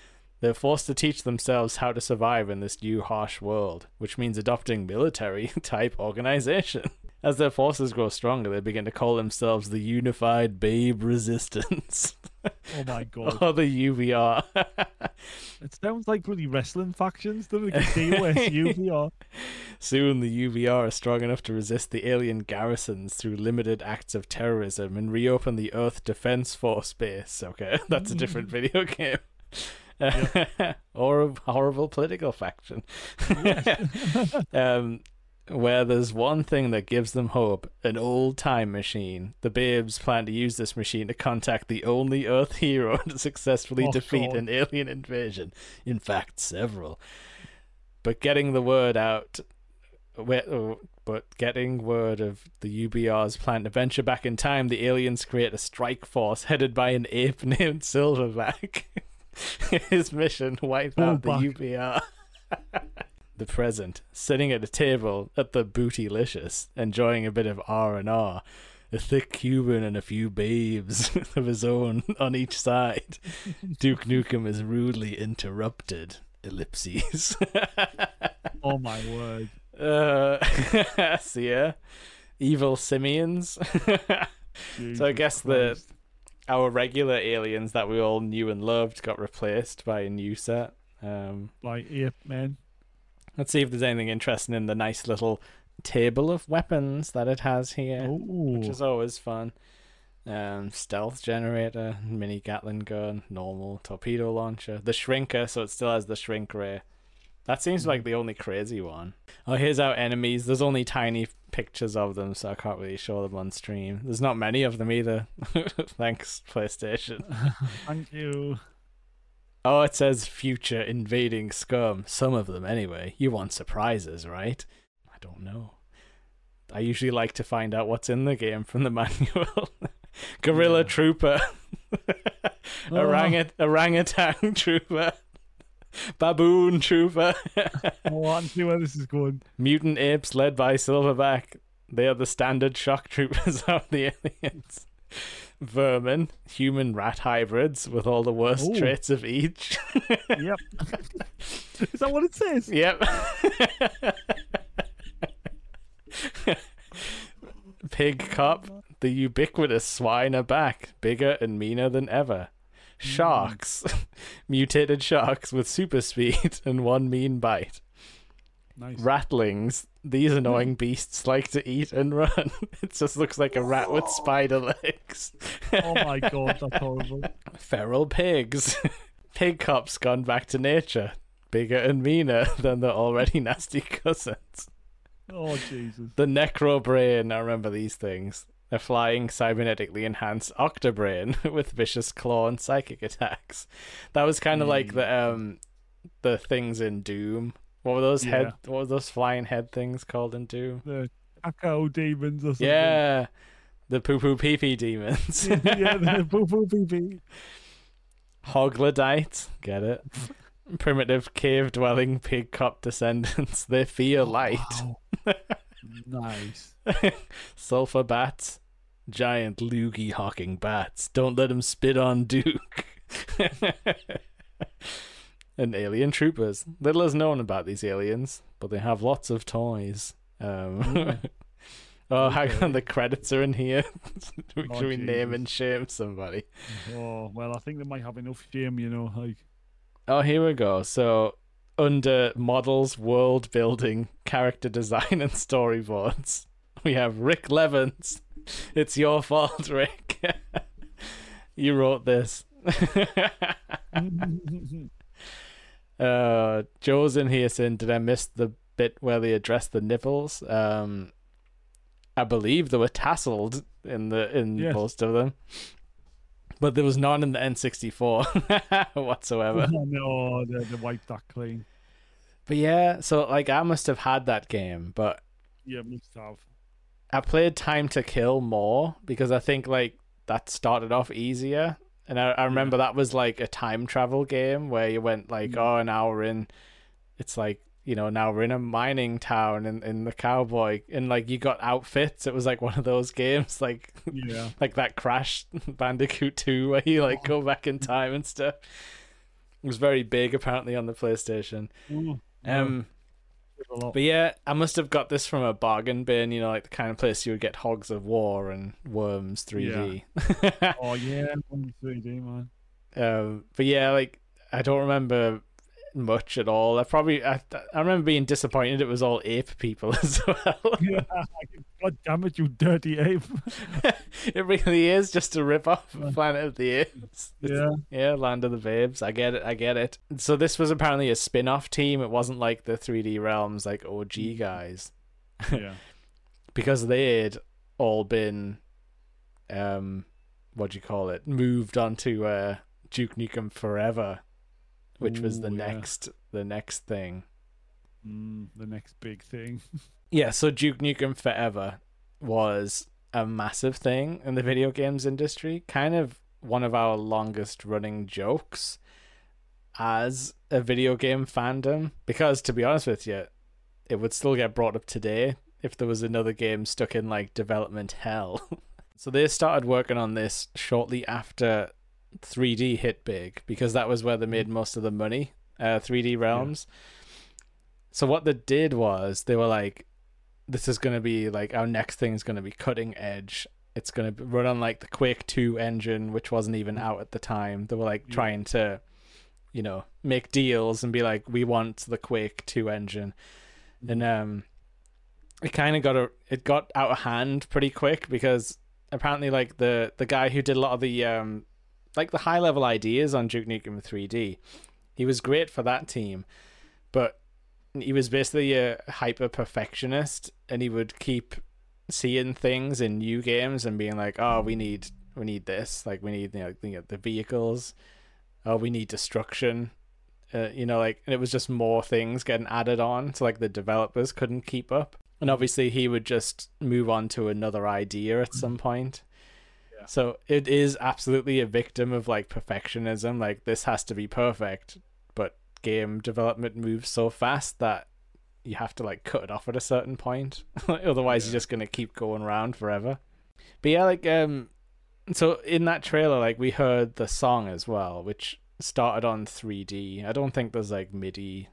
They're forced to teach themselves how to survive in this new harsh world, which means adopting military-type organization. As their forces grow stronger, they begin to call themselves the Unified Babe Resistance. Oh my God. Or the U V R. It sounds like really wrestling factions, doesn't it? U V R. Soon the U V R are strong enough to resist the alien garrisons through limited acts of terrorism and reopen the Earth Defense Force base. Okay, that's a different video game. Yeah. Or a horrible political faction. um, where there's one thing that gives them hope, an old-time machine. The babes plan to use this machine to contact the only Earth hero to successfully oh, defeat God. an alien invasion. In fact, several. But getting the word out... But getting word of the U B R's plan to venture back in time, the aliens create a strike force headed by an ape named Silverback. His mission wiped out oh, the U B R. The present, sitting at a table at the Bootylicious, enjoying a bit of R and R. A thick Cuban and a few babes of his own on each side. Duke Nukem is rudely interrupted. Ellipses. Oh my word. Uh, so yeah. Evil simians. So I guess Christ. the... our regular aliens that we all knew and loved got replaced by a new set. Um, like Ape Man. Let's see if there's anything interesting in the nice little table of weapons that it has here, Ooh. which is always fun. Um, stealth generator, mini Gatling gun, normal torpedo launcher, the shrinker, so it still has the shrink ray. That seems like the only crazy one. Oh, here's our enemies. There's only tiny pictures of them, so I can't really show them on stream. There's not many of them either. Thanks, PlayStation. Thank you. Oh, it says future invading scum. Some of them, anyway. You want surprises, right? I don't know. I usually like to find out what's in the game from the manual. Gorilla yeah. trooper. oh. Orang- orangutan trooper. Baboon trooper. oh, I see where this is going. Mutant apes led by Silverback. They are the standard shock troopers of the aliens. Vermin, human rat hybrids with all the worst Ooh. traits of each. yep. Is that what it says? Yep. Pig cop, the ubiquitous swine are back, bigger and meaner than ever. Sharks, mm. mutated sharks with super speed and one mean bite. Nice. Rattlings, these annoying beasts like to eat and run. It just looks like a rat with spider legs. Oh my god, that's horrible. Feral pigs, pig cops gone back to nature, bigger and meaner than their already nasty cousins. Oh Jesus. The necrobrain, I remember these things. A flying, cybernetically enhanced octobrain with vicious claw and psychic attacks. That was kind of mm. like the um, the things in Doom. What were those yeah. head? What were those flying head things called in Doom? The Kakao demons or something. Yeah, the poo poo pee pee demons. yeah, the poo poo pee pee. Hoglodite, get it? Primitive cave dwelling pig cop descendants. They fear light. Wow. Nice. Sulfur bats, giant loogie hawking bats. Don't let him spit on Duke. And alien troopers. Little is known about these aliens, but they have lots of toys. Um, okay. oh, hang okay. on, the credits are in here. Should oh, we geez. name and shame somebody? Oh well, I think they might have enough shame, you know. Like, oh, here we go. So. Under models, world building, character design, and storyboards, we have Rick Levens. It's your fault, Rick. You wrote this. uh, Joe's in here saying, did I miss the bit where they addressed the nipples? Um, I believe they were tasseled in the in yes. most of them. But there was none in the N sixty-four whatsoever. Oh, no, they, they wiped that clean. But yeah, so like I must have had that game, but yeah, must have. I played Time to Kill more because I think like that started off easier, and I, I remember yeah. that was like a time travel game where you went like, yeah. oh, now we're in, it's like you know now we're in a mining town in in the cowboy, and like you got outfits. It was like one of those games, like yeah, like that Crash Bandicoot two where you like go back in time and stuff. It was very big apparently on the PlayStation. Ooh, um, yeah. But yeah, I must have got this from a bargain bin, you know, like the kind of place you would get Hogs of War and Worms three D. Yeah. oh yeah, three D man. Um, but yeah, like I don't remember much at all. I probably I, I remember being disappointed it was all ape people as well. yeah, god damn it, you dirty ape. It really is just a rip off of Planet of the Apes. Yeah. Yeah, Land of the Babes. I get it, I get it. So this was apparently a spin-off team. It wasn't like the three D Realms like O G guys. Yeah. Because they had all been um what do you call it? moved on to uh Duke Nukem Forever. Which was the Ooh, next, yeah. the next thing, mm, the next big thing. yeah, so Duke Nukem Forever was a massive thing in the video games industry. Kind of one of our longest running jokes as a video game fandom, because to be honest with you, it would still get brought up today if there was another game stuck in like development hell. So they started working on this shortly after three D hit big, because that was where they made most of the money, uh, three D Realms. Yeah. So what they did was they were like, this is going to be like, our next thing is going to be cutting edge it's going to run on like the Quake two engine, which wasn't even out at the time. They were like yeah. trying to, you know, make deals and be like, we want the Quake two engine. And um, it kind of got a, it got out of hand pretty quick, because apparently like the, the guy who did a lot of the um, like the high level ideas on Duke Nukem three D, he was great for that team, but he was basically a hyper perfectionist, and he would keep seeing things in new games and being like, oh, we need we need this, like we need, you know, you know the vehicles, oh, we need destruction, uh, you know, like, and it was just more things getting added on, so like the developers couldn't keep up, and obviously he would just move on to another idea at some point. Yeah. So it is absolutely a victim of like perfectionism, like this has to be perfect, but game development moves so fast that you have to like cut it off at a certain point. Otherwise yeah. you're just going to keep going around forever. But yeah, like um so in that trailer, like we heard the song as well, which started on three D. I don't think there's like MIDI.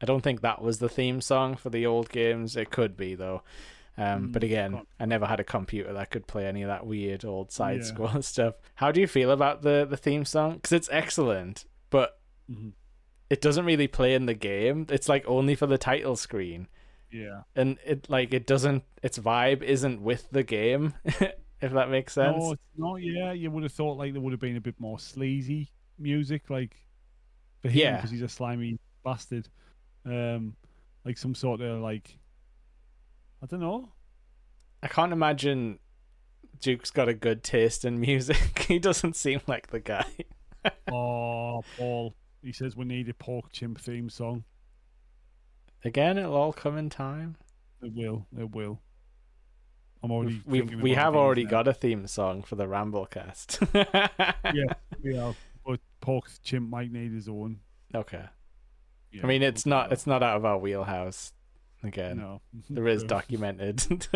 I don't think that was the theme song for the old games. It could be though. Um mm, but again, I never had a computer that could play any of that weird old side yeah. scroll stuff. How do you feel about the the theme song? Cuz it's excellent, but mm-hmm. it doesn't really play in the game. It's like only for the title screen. Yeah. And it like it doesn't its vibe isn't with the game, if that makes sense. No, it's not, yeah. You would have thought like there would have been a bit more sleazy music, like for him, because yeah. he's a slimy bastard. Um like some sort of like I don't know. I can't imagine Duke's got a good taste in music. He doesn't seem like the guy. Oh, Paul. He says we need a Porkchimp theme song. Again, it'll all come in time. It will. It will. I'm already. We we have already now. Got a theme song for the Ramblecast. Yeah, we have. But Porkchimp might need his own. Okay. Yeah, I mean, it's we'll not. It's not out of our wheelhouse. Again, no. There is documented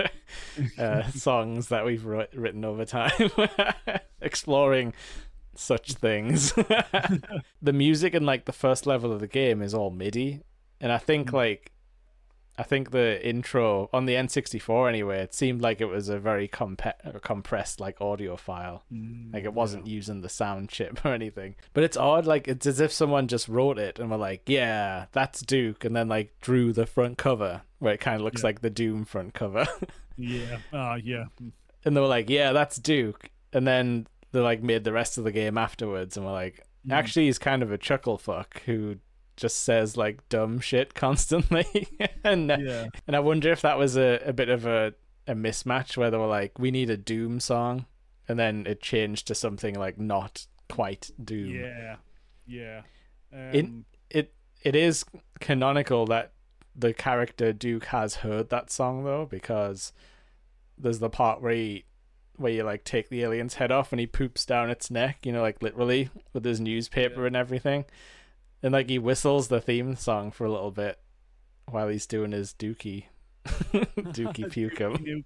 uh, songs that we've written over time, exploring such things. The music in like the first level of the game is all MIDI, and I think mm-hmm. like I think the intro on the N sixty-four anyway, it seemed like it was a very comp- compressed like audio file. Mm-hmm. Like it wasn't yeah. using the sound chip or anything, but it's odd, like it's as if someone just wrote it and were like, yeah, that's Duke, and then like drew the front cover where it kind of looks yeah. like the Doom front cover. Yeah. Oh, yeah. And they were like, yeah, that's Duke, and then they like made the rest of the game afterwards and were like, actually he's kind of a chuckle fuck who just says like dumb shit constantly. And yeah. and I wonder if that was a, a bit of a, a mismatch where they were like, we need a Doom song, and then it changed to something like not quite Doom. Yeah. Yeah. Um... It it it is canonical that the character Duke has heard that song though, because there's the part where he where you like take the alien's head off and he poops down its neck, you know, like literally with his newspaper yeah. and everything, and like he whistles the theme song for a little bit while he's doing his Dookie Dookie Pukem.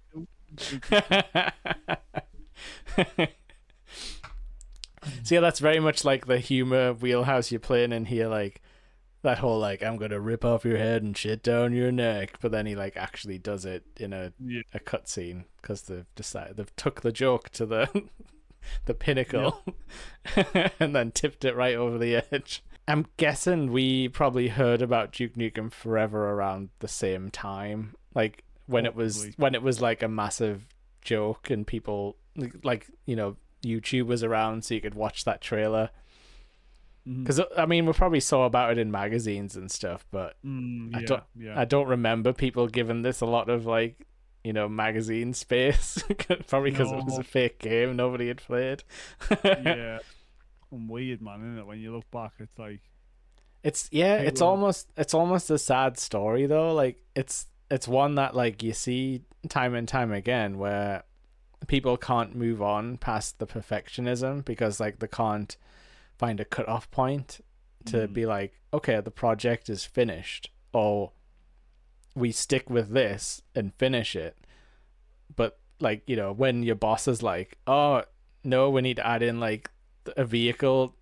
So yeah, that's very much like the humor wheelhouse you're playing in here, like that whole like I'm gonna rip off your head and shit down your neck, but then he like actually does it in a yeah. a cutscene because they've decided they've took the joke to the the pinnacle yeah. and then tipped it right over the edge. I'm guessing we probably heard about Duke Nukem Forever around the same time, like when probably. it was when it was like a massive joke and people like, you know, YouTube was around so you could watch that trailer. Because I mean, we probably saw about it in magazines and stuff, but mm, yeah, I don't. Yeah. I don't remember people giving this a lot of like, you know, magazine space. Probably because no. it was a fake game nobody had played. Yeah, weird, man, isn't it? When you look back, it's like, it's yeah, it's will... almost it's almost a sad story though. Like it's it's one that like you see time and time again where people can't move on past the perfectionism because like they can't find a cutoff point to mm. be like, okay, the project is finished, or we stick with this and finish it. But like, you know, when your boss is like, oh no, we need to add in like a vehicle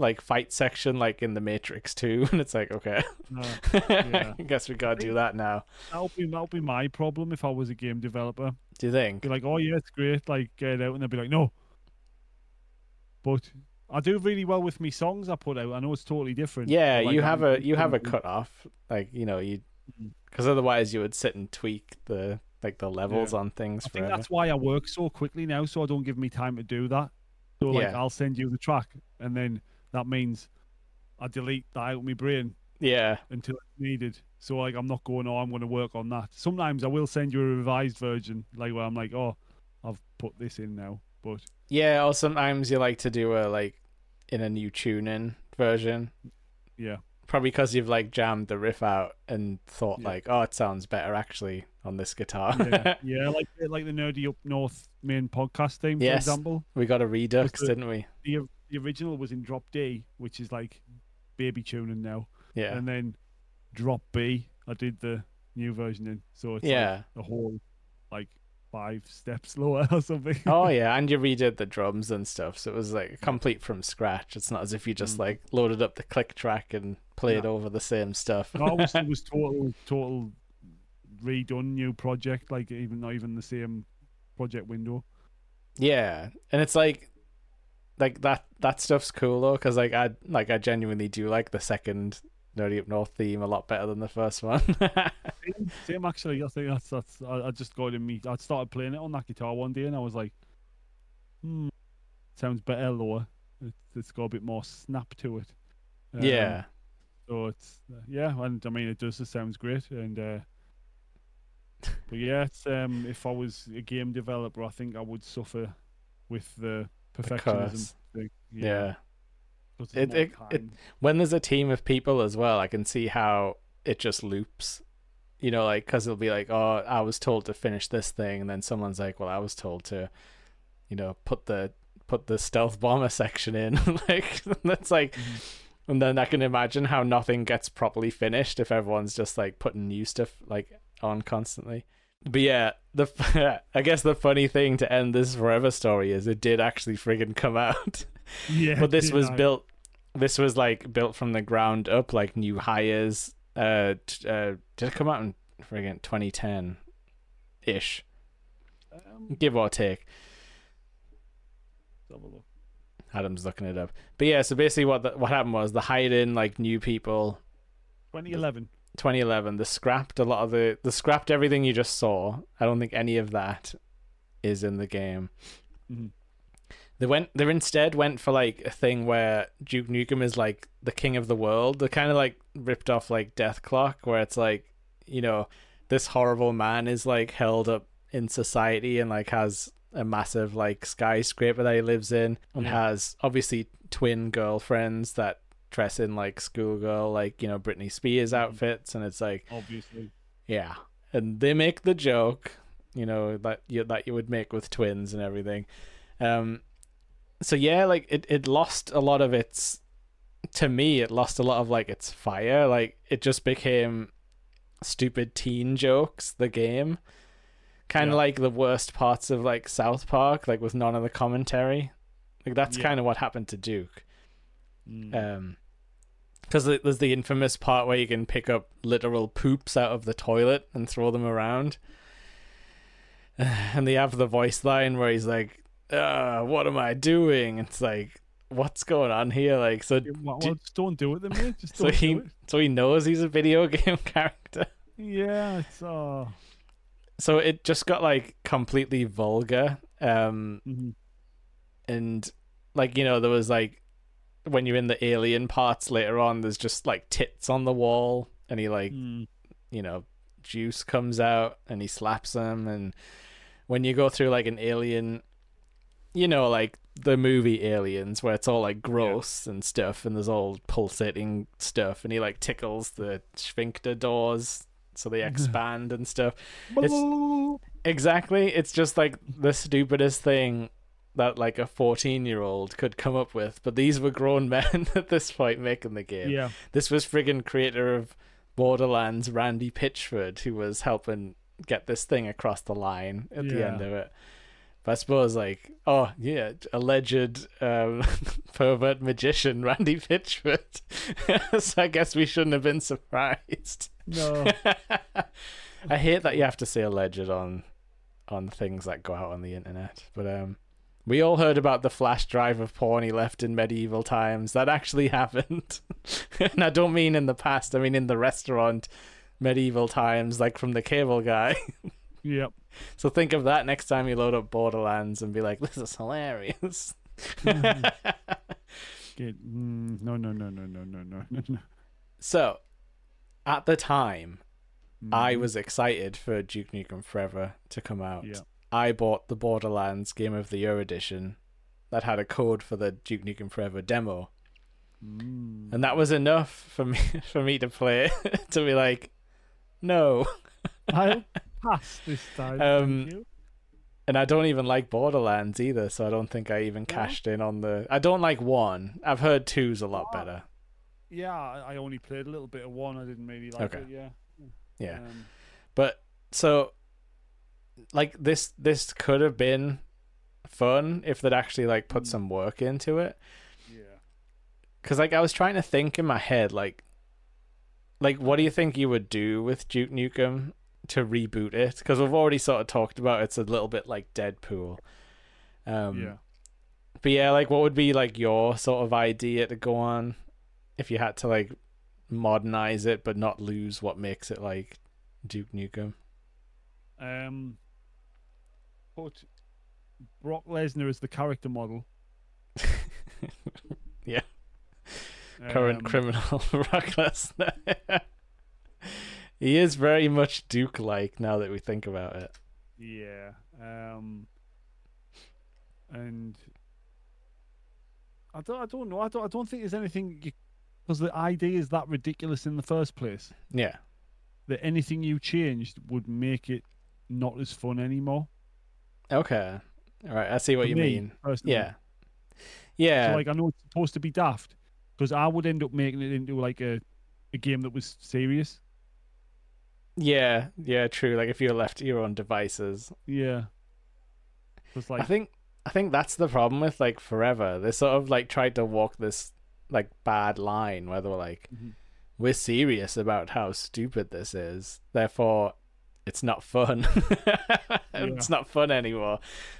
like fight section like in the Matrix too, and it's like, okay, uh, yeah. I guess we gotta do that now. That'll be that'll be my problem if I was a game developer. Do you think? Be like, oh yeah, it's great, like get out, and they'll be like, no. But I do really well with me songs I put out. I know it's totally different. Yeah, like, you have I'm, a you have a cutoff, like you know you, because otherwise you would sit and tweak the like the levels yeah. on things. I forever. think that's why I work so quickly now, so I don't give me time to do that. So like yeah. I'll send you the track, and then that means I delete that out of my brain. Yeah. Until it's needed. So like I'm not going, oh, I'm going to work on that. Sometimes I will send you a revised version, like where I'm like, oh, I've put this in now. But yeah, or sometimes you like to do a like in a new tune-in version. Yeah. Probably because you've like jammed the riff out and thought yeah. like, oh, it sounds better actually on this guitar. yeah. yeah, like like the Nerdy Up North main podcast theme, yes. for example. We got a Redux, the, didn't we? The, the original was in Drop D, which is like baby tuning now. Yeah. And then Drop B, I did the new version in. So it's yeah. like a whole like five steps lower or something. Oh yeah, and you redid the drums and stuff, so it was like complete from scratch. It's not as if you just mm. like loaded up the click track and played yeah. over the same stuff. No, it was, it was total total redone new project, like even not even the same project window. Yeah, and it's like like that that stuff's cool though, because like I like I genuinely do like the second Nerdy Up North theme a lot better than the first one. same, same actually. I think that's that's. I, I just got in me. I started playing it on that guitar one day, and I was like, "Hmm, sounds better lower. It's, it's got a bit more snap to it." Um, yeah. So it's yeah, and I mean it does. It sounds great, and uh, but yeah, it's, um, if I was a game developer, I think I would suffer with the perfectionism. The thing. Yeah. yeah. It, it, it, when there's a team of people as well, I can see how it just loops, you know, like because it'll be like, oh, I was told to finish this thing, and then someone's like, well, I was told to, you know, put the put the stealth bomber section in. Like that's like mm-hmm. and then I can imagine how nothing gets properly finished if everyone's just like putting new stuff like on constantly. But yeah, the I guess the funny thing to end this Forever story is it did actually friggin' come out. Yeah, but this was I. built this was like built from the ground up, like new hires. Uh, t- uh did it come out in friggin' twenty ten ish, um, give or take. Let's have a look. Adam's looking it up. But yeah, so basically what the, what happened was they hired in like new people. twenty eleven twenty eleven They scrapped a lot of the they scrapped everything you just saw. I don't think any of that is in the game. Mm-hmm. They went. They instead went for like a thing where Duke Nukem is like the king of the world. They kind of like ripped off like Death Clock, where it's like, you know, this horrible man is like held up in society and like has a massive like skyscraper that he lives in, and yeah. has obviously twin girlfriends that dress in like schoolgirl, like, you know, Britney Spears outfits, and it's like obviously, yeah. And they make the joke, you know, that you that you would make with twins and everything. Um. So yeah, like it, it lost a lot of its, to me, it lost a lot of like its fire. Like it just became stupid teen jokes, the game. Kind of yeah. like the worst parts of like South Park, like with none of the commentary. Like that's yeah. kind of what happened to Duke. Mm. Um, because there's the infamous part where you can pick up literal poops out of the toilet and throw them around. And they have the voice line where he's like, Uh, what am I doing? It's like, what's going on here? Like, so well, do, just don't do it, then, mate. Just don't so he, do it. So he knows he's a video game character. Yeah, it's uh. So it just got like completely vulgar, um, mm-hmm. and like, you know, there was like when you're in the alien parts later on, there's just like tits on the wall, and he like, mm. you know, juice comes out, and he slaps him, and when you go through like an alien. You know, like the movie Aliens, where it's all like gross yeah. and stuff, and there's all pulsating stuff, and he like tickles the sphincter doors so they expand and stuff. It's, exactly. It's just like the stupidest thing that like a fourteen-year-old could come up with, but these were grown men at this point making the game. Yeah. This was friggin' creator of Borderlands, Randy Pitchford, who was helping get this thing across the line at yeah. the end of it. But I suppose, like, oh, yeah, alleged um, pervert magician Randy Pitchford. So I guess we shouldn't have been surprised. No. I hate that you have to say alleged on on things that go out on the internet. But um, we all heard about the flash drive of porn he left in medieval times. That actually happened. And I don't mean in the past. I mean in the restaurant medieval times, like from the cable guy. Yep. So think of that next time you load up Borderlands and be like, this is hilarious. mm. Get, mm, no, no, no, no, no, no, no, no. So, at the time, mm. I was excited for Duke Nukem Forever to come out. Yep. I bought the Borderlands Game of the Year edition that had a code for the Duke Nukem Forever demo. Mm. And that was enough for me, for me to play to be like, no. I... Pass this time, um, thank you. And I don't even like Borderlands either, so I don't think I even yeah. cashed in on the. I don't like one. I've heard two's a lot oh, better. Yeah, I only played a little bit of one. I didn't really like okay. it. Yeah, yeah. Um, but so, like this, this could have been fun if they'd actually like put mm. some work into it. Yeah. Because like I was trying to think in my head, like, like what do you think you would do with Duke Nukem to reboot it? Because we've already sort of talked about it. It's a little bit like Deadpool. Um, yeah. But yeah, like what would be like your sort of idea to go on if you had to like modernize it but not lose what makes it like Duke Nukem? Um, put Brock Lesnar as the character model. Yeah. Current um, criminal Brock Lesnar. He is very much Duke-like now that we think about it. Yeah. Um, and I don't I don't know. I don't I don't think there's anything, because the idea is that ridiculous in the first place. Yeah. That anything you changed would make it not as fun anymore. Okay. All right. I see what For you me, mean. Personally. Yeah. Yeah. So like I know it's supposed to be daft, because I would end up making it into like a, a game that was serious. Yeah, yeah, true. Like if you're left to your own devices. Yeah. Like... I think I think that's the problem with like Forever. They sort of like tried to walk this like bad line where they were like, mm-hmm. we're serious about how stupid this is, therefore it's not fun. Yeah. It's not fun anymore.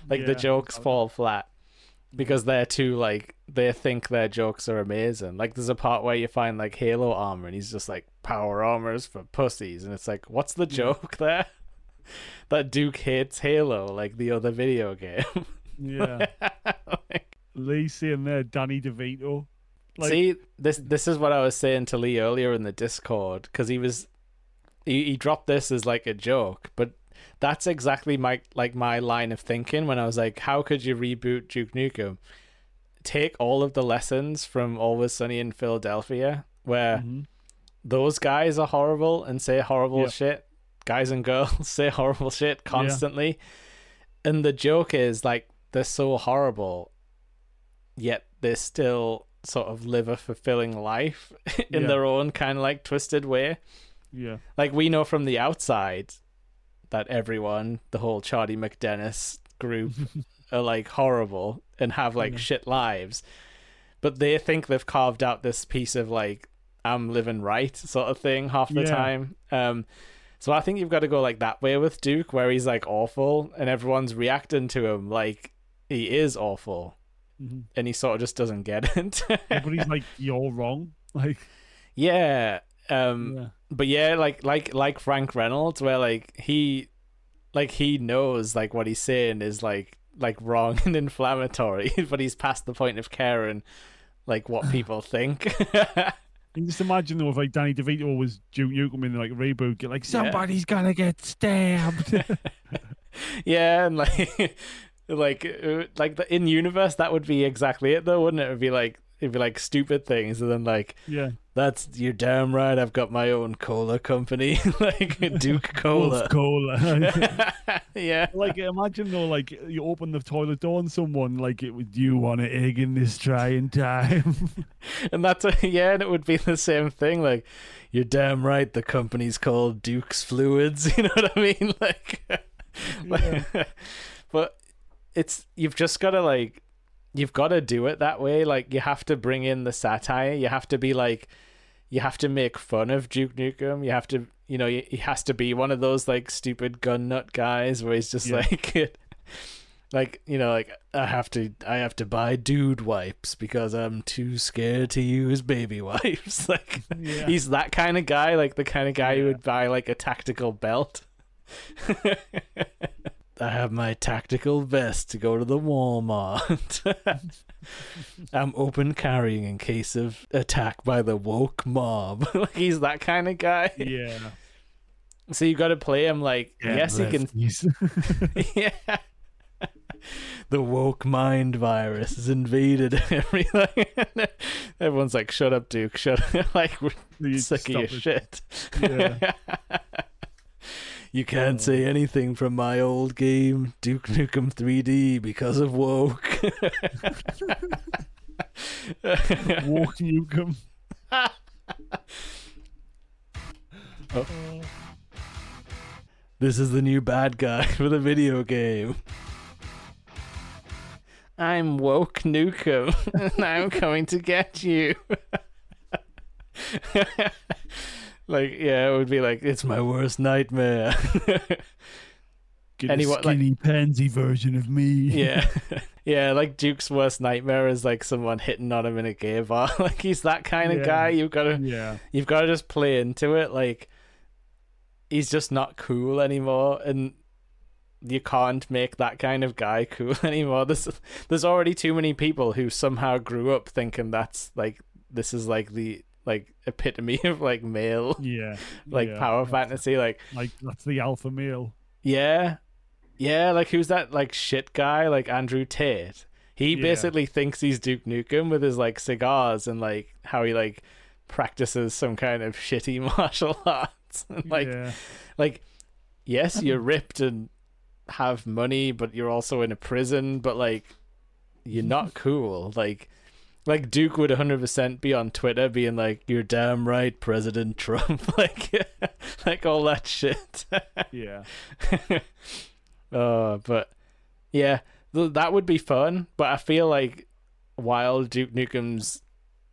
Like yeah, the jokes exactly. fall flat because they're too like, they think their jokes are amazing. Like there's a part where you find like Halo armor and he's just like, power armor's for pussies, and it's like, what's the joke there? That Duke hates Halo like the other video game. Yeah. Like, Lee seeing there Danny DeVito, like, see this this is what I was saying to Lee earlier in the Discord, because he was he, he dropped this as like a joke, but that's exactly my like my line of thinking when I was like, how could you reboot Duke Nukem? Take all of the lessons from Always Sunny in Philadelphia, where mm-hmm. those guys are horrible and say horrible yeah. shit. Guys and girls say horrible shit constantly. Yeah. And the joke is like, they're so horrible, yet they still sort of live a fulfilling life in yeah. their own kind of like twisted way. Yeah. Like we know from the outside that everyone, the whole Charlie McDennis group, are like horrible and have like yeah. shit lives. But they think they've carved out this piece of like, I'm living right sort of thing half the yeah. time. Um, so I think you've got to go like that way with Duke, where he's like awful and everyone's reacting to him like he is awful, mm-hmm. and he sort of just doesn't get it. Everybody's like, you're wrong. Like, yeah. Um, yeah. But yeah, like, like, like Frank Reynolds, where like he, like he knows like what he's saying is like, like wrong and inflammatory, but he's past the point of caring like what people think. And just imagine though if like Danny DeVito was Duke Nukem in like reboot, get like somebody's yeah. gonna get stabbed. Yeah, and like, like, like the in universe that would be exactly it though, wouldn't it? It'd be like it'd be like stupid things, and then like yeah, that's you're damn right. I've got my own cola company, like Duke Cola. Cola. Yeah. Like imagine though, like you open the toilet door and someone like it would you want an egg in this trying time. And that's a, yeah, and it would be the same thing. Like, you're damn right, the company's called Duke's Fluids. You know what I mean? Like, yeah. Like, but it's you've just got to like you've got to do it that way. Like, you have to bring in the satire. You have to be like, you have to make fun of Duke Nukem. You have to, you know, he has to be one of those like stupid gun nut guys where he's just yeah. like, like, you know, like I have to, I have to buy dude wipes because I'm too scared to use baby wipes. Like yeah. he's that kind of guy, like the kind of guy yeah. who would buy like a tactical belt. I have my tactical vest to go to the Walmart. I'm open carrying in case of attack by the woke mob. Like, he's that kind of guy. Yeah. So you got to play him like, yeah, yes, he can. yeah. The woke mind virus has invaded everything. Everyone's like, "Shut up, Duke! Shut up!" Like, we're you sick of your it. shit. Yeah. You can't oh. say anything from my old game, Duke Nukem three D, because of woke. Woke Nukem. Oh. This is the new bad guy for the video game. I'm woke Nukem, and I'm going to get you. Like, yeah, it would be like, it's my worst nightmare. Get Anyone, a skinny, like, pansy version of me. Yeah. Yeah, like Duke's worst nightmare is like someone hitting on him in a gay bar. Like, he's that kind of yeah. guy. You've got to yeah. you've got to just play into it. Like, he's just not cool anymore, and you can't make that kind of guy cool anymore. There's, there's already too many people who somehow grew up thinking that's like, this is like the... like epitome of like male yeah like yeah, power fantasy, like like that's the alpha male. Yeah yeah like, who's that like shit guy, like Andrew Tate? He yeah. basically thinks he's Duke Nukem with his like cigars and like how he like practices some kind of shitty martial arts. And, like yeah. like yes, you're ripped and have money, but you're also in a prison, but like you're not cool. Like, Like, Duke would one hundred percent be on Twitter being like, "You're damn right, President Trump." Like, like all that shit. Yeah. Uh, but, yeah, th- that would be fun. But I feel like while Duke Nukem's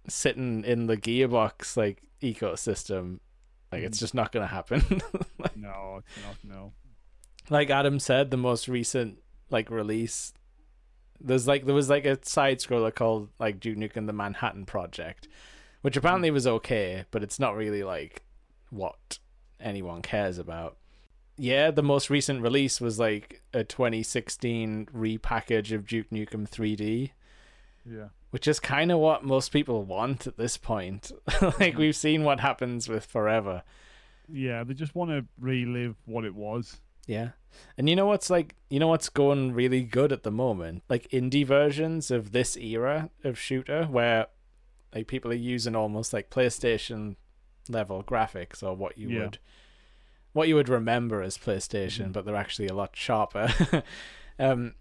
sitting in the Gearbox, like, ecosystem, like, it's just not going to happen. Like, no, it's not, no. Like Adam said, the most recent, like, release... There's like there was like a side scroller called like Duke Nukem the Manhattan Project, which apparently was okay, but it's not really like what anyone cares about. Yeah, the most recent release was like a twenty sixteen repackage of Duke Nukem three D. Yeah. Which is kind of what most people want at this point. Like, we've seen what happens with Forever. Yeah, they just want to relive what it was. Yeah. And you know what's like, you know what's going really good at the moment? Like, indie versions of this era of shooter where like people are using almost like PlayStation level graphics, or what you yeah. would what you would remember as PlayStation, mm-hmm. but they're actually a lot sharper. Um,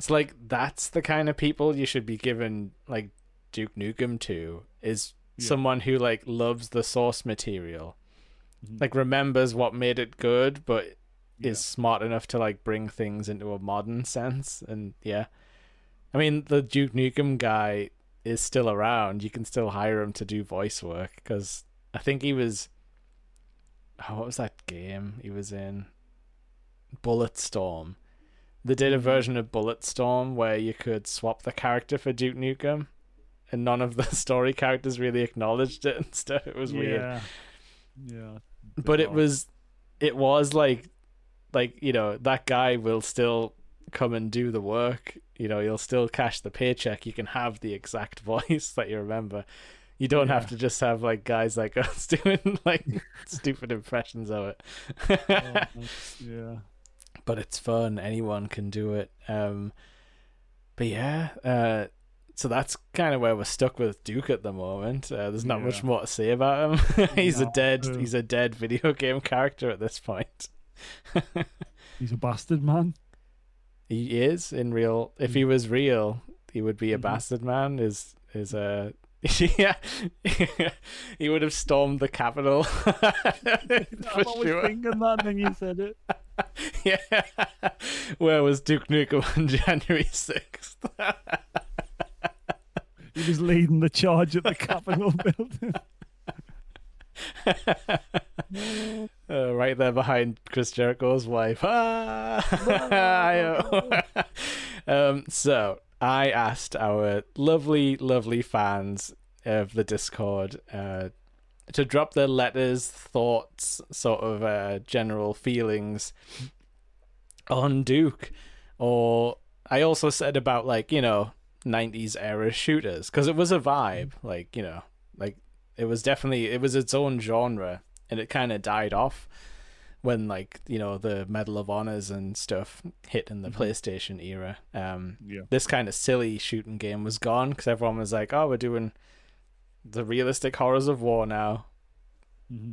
it's like, that's the kind of people you should be giving like Duke Nukem to, is yeah. someone who like loves the source material. Mm-hmm. Like, remembers what made it good, but Yeah. is smart enough to like bring things into a modern sense. And yeah, I mean, the Duke Nukem guy is still around. You can still hire him to do voice work, because I think he was oh what was that game he was in? Bullet Storm. They did a version of Bullet Storm where you could swap the character for Duke Nukem, and none of the story characters really acknowledged it and stuff. It was yeah. weird. Yeah, but it was it was like like, you know, that guy will still come and do the work. You know, you'll still cash the paycheck. You can have the exact voice that you remember. You don't yeah. have to just have like guys like us doing like stupid impressions of it. Oh, yeah. But it's fun. Anyone can do it. Um, but yeah, uh, so that's kind of where we're stuck with Duke at the moment. Uh, there's not yeah. much more to say about him. he's no. a dead, he's a dead video game character at this point. He's a bastard man. He is in real. If he was real, he would be a mm-hmm. bastard man. Is is a yeah. He would have stormed the Capitol. I'm always sure. thinking that when you said it. Yeah. Where was Duke Nukem on January sixth? He was leading the charge at the Capitol building. Uh, right there behind Chris Jericho's wife. Ah! um, so I asked our lovely, lovely fans of the Discord uh, to drop their letters, thoughts, sort of uh, general feelings on Duke. Or I also said about, like, you know, nineties era shooters, because it was a vibe, like, you know, like it was definitely, it was its own genre, and it kind of died off when, like, you know, the Medal of Honors and stuff hit in the mm-hmm. PlayStation era. Um, yeah. This kind of silly shooting game was gone because everyone was like, oh, we're doing the realistic horrors of war now. Mm-hmm.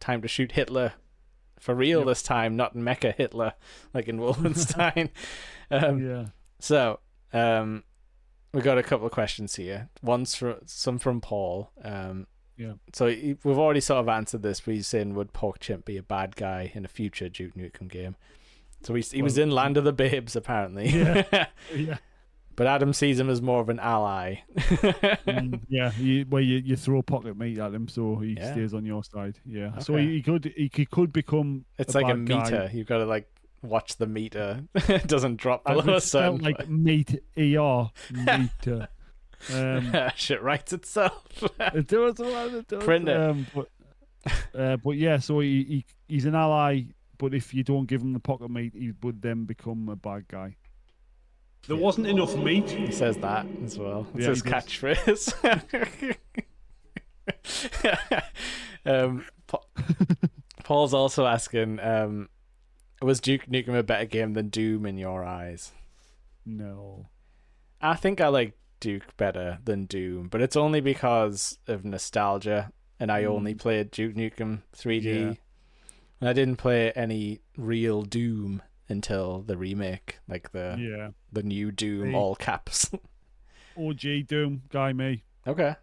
Time to shoot Hitler for real yep. this time, not mecha Hitler like in Wolfenstein. um, yeah. So um, we got a couple of questions here. One's for, some from Paul. Um, Yeah. So we've already sort of answered this, but he's saying, would Porkchimp be a bad guy in a future Duke Nukem game? So he, he well, was in Land of the Babes, apparently. Yeah. yeah. But Adam sees him as more of an ally. mm, yeah. You, well, you, you throw pocket meat at him, so he yeah. stays on your side. Yeah. Okay. So he, he could he, he could become. It's a like bad a meter. Guy. You've got to, like, watch the meter. It doesn't drop below a certain. Like meat, E R, meter. Um, shit writes itself. It does, it does. Print it. Um, but, uh, but yeah, so he, he he's an ally, but if you don't give him the pocket meat, he would then become a bad guy. There yeah. wasn't enough meat. He says that as well. It's yeah, his catchphrase. um, pa- Paul's also asking, um, was Duke Nukem a better game than Doom in your eyes? No. I think I like Duke better than Doom, but it's only because of nostalgia, and I mm. only played Duke Nukem three D, yeah. and I didn't play any real Doom until the remake, like the yeah. the new Doom, the all caps. O G Doom, guy me. Okay.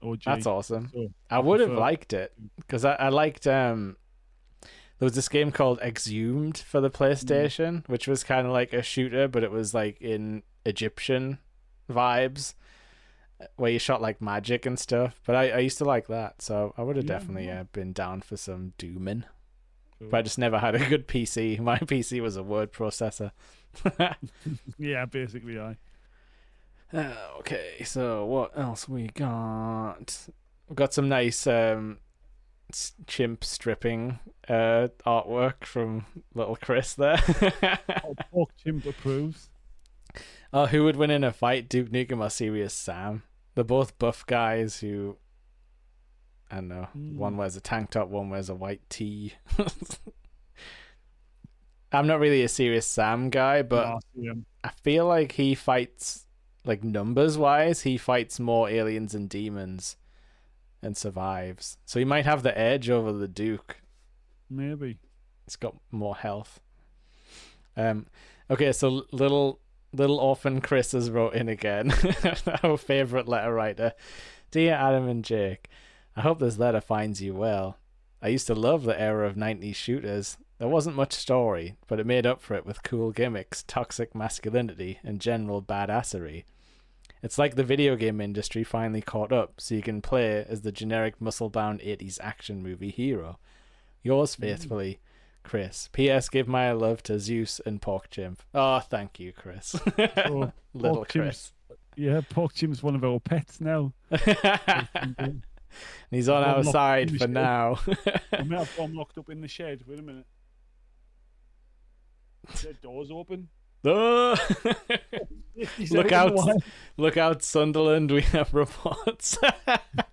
O G. That's awesome. So, I would have liked it, because I, I liked, um, there was this game called Exhumed for the PlayStation, mm. which was kind of like a shooter, but it was like in Egyptian vibes where you shot like magic and stuff, but I, I used to like that, so I would have yeah, definitely yeah. been down for some dooming. Cool. But I just never had a good P C. My P C was a word processor. Yeah, basically. I uh, okay, so what else we got? We've got some nice um chimp stripping uh artwork from little Chris there. Oh, pork chimp approves. Oh, who would win in a fight, Duke Nukem or Serious Sam? They're both buff guys who, I don't know, mm. one wears a tank top, one wears a white tee. I'm not really a Serious Sam guy, but oh, yeah. I feel like he fights, like numbers-wise, he fights more aliens and demons and survives. So he might have the edge over the Duke. Maybe. It's got more health. Um. Okay, so little... Little Orphan Chris has wrote in again, our favourite letter writer. Dear Adam and Jake, I hope this letter finds you well. I used to love the era of nineties shooters. There wasn't much story, but it made up for it with cool gimmicks, toxic masculinity, and general badassery. It's like the video game industry finally caught up, so you can play as the generic muscle-bound eighties action movie hero. Yours faithfully, mm-hmm. Chris. P S. Give my love to Zeus and Porkchimp. Oh, thank you, Chris. Oh, little Chris. Yeah, Porkchimp's one of our pets now. And he's on I'm our side for now. I might have gone locked up in the shed. Wait a minute. Is the door's open? Oh! Look out! Look out, Sunderland! We have reports.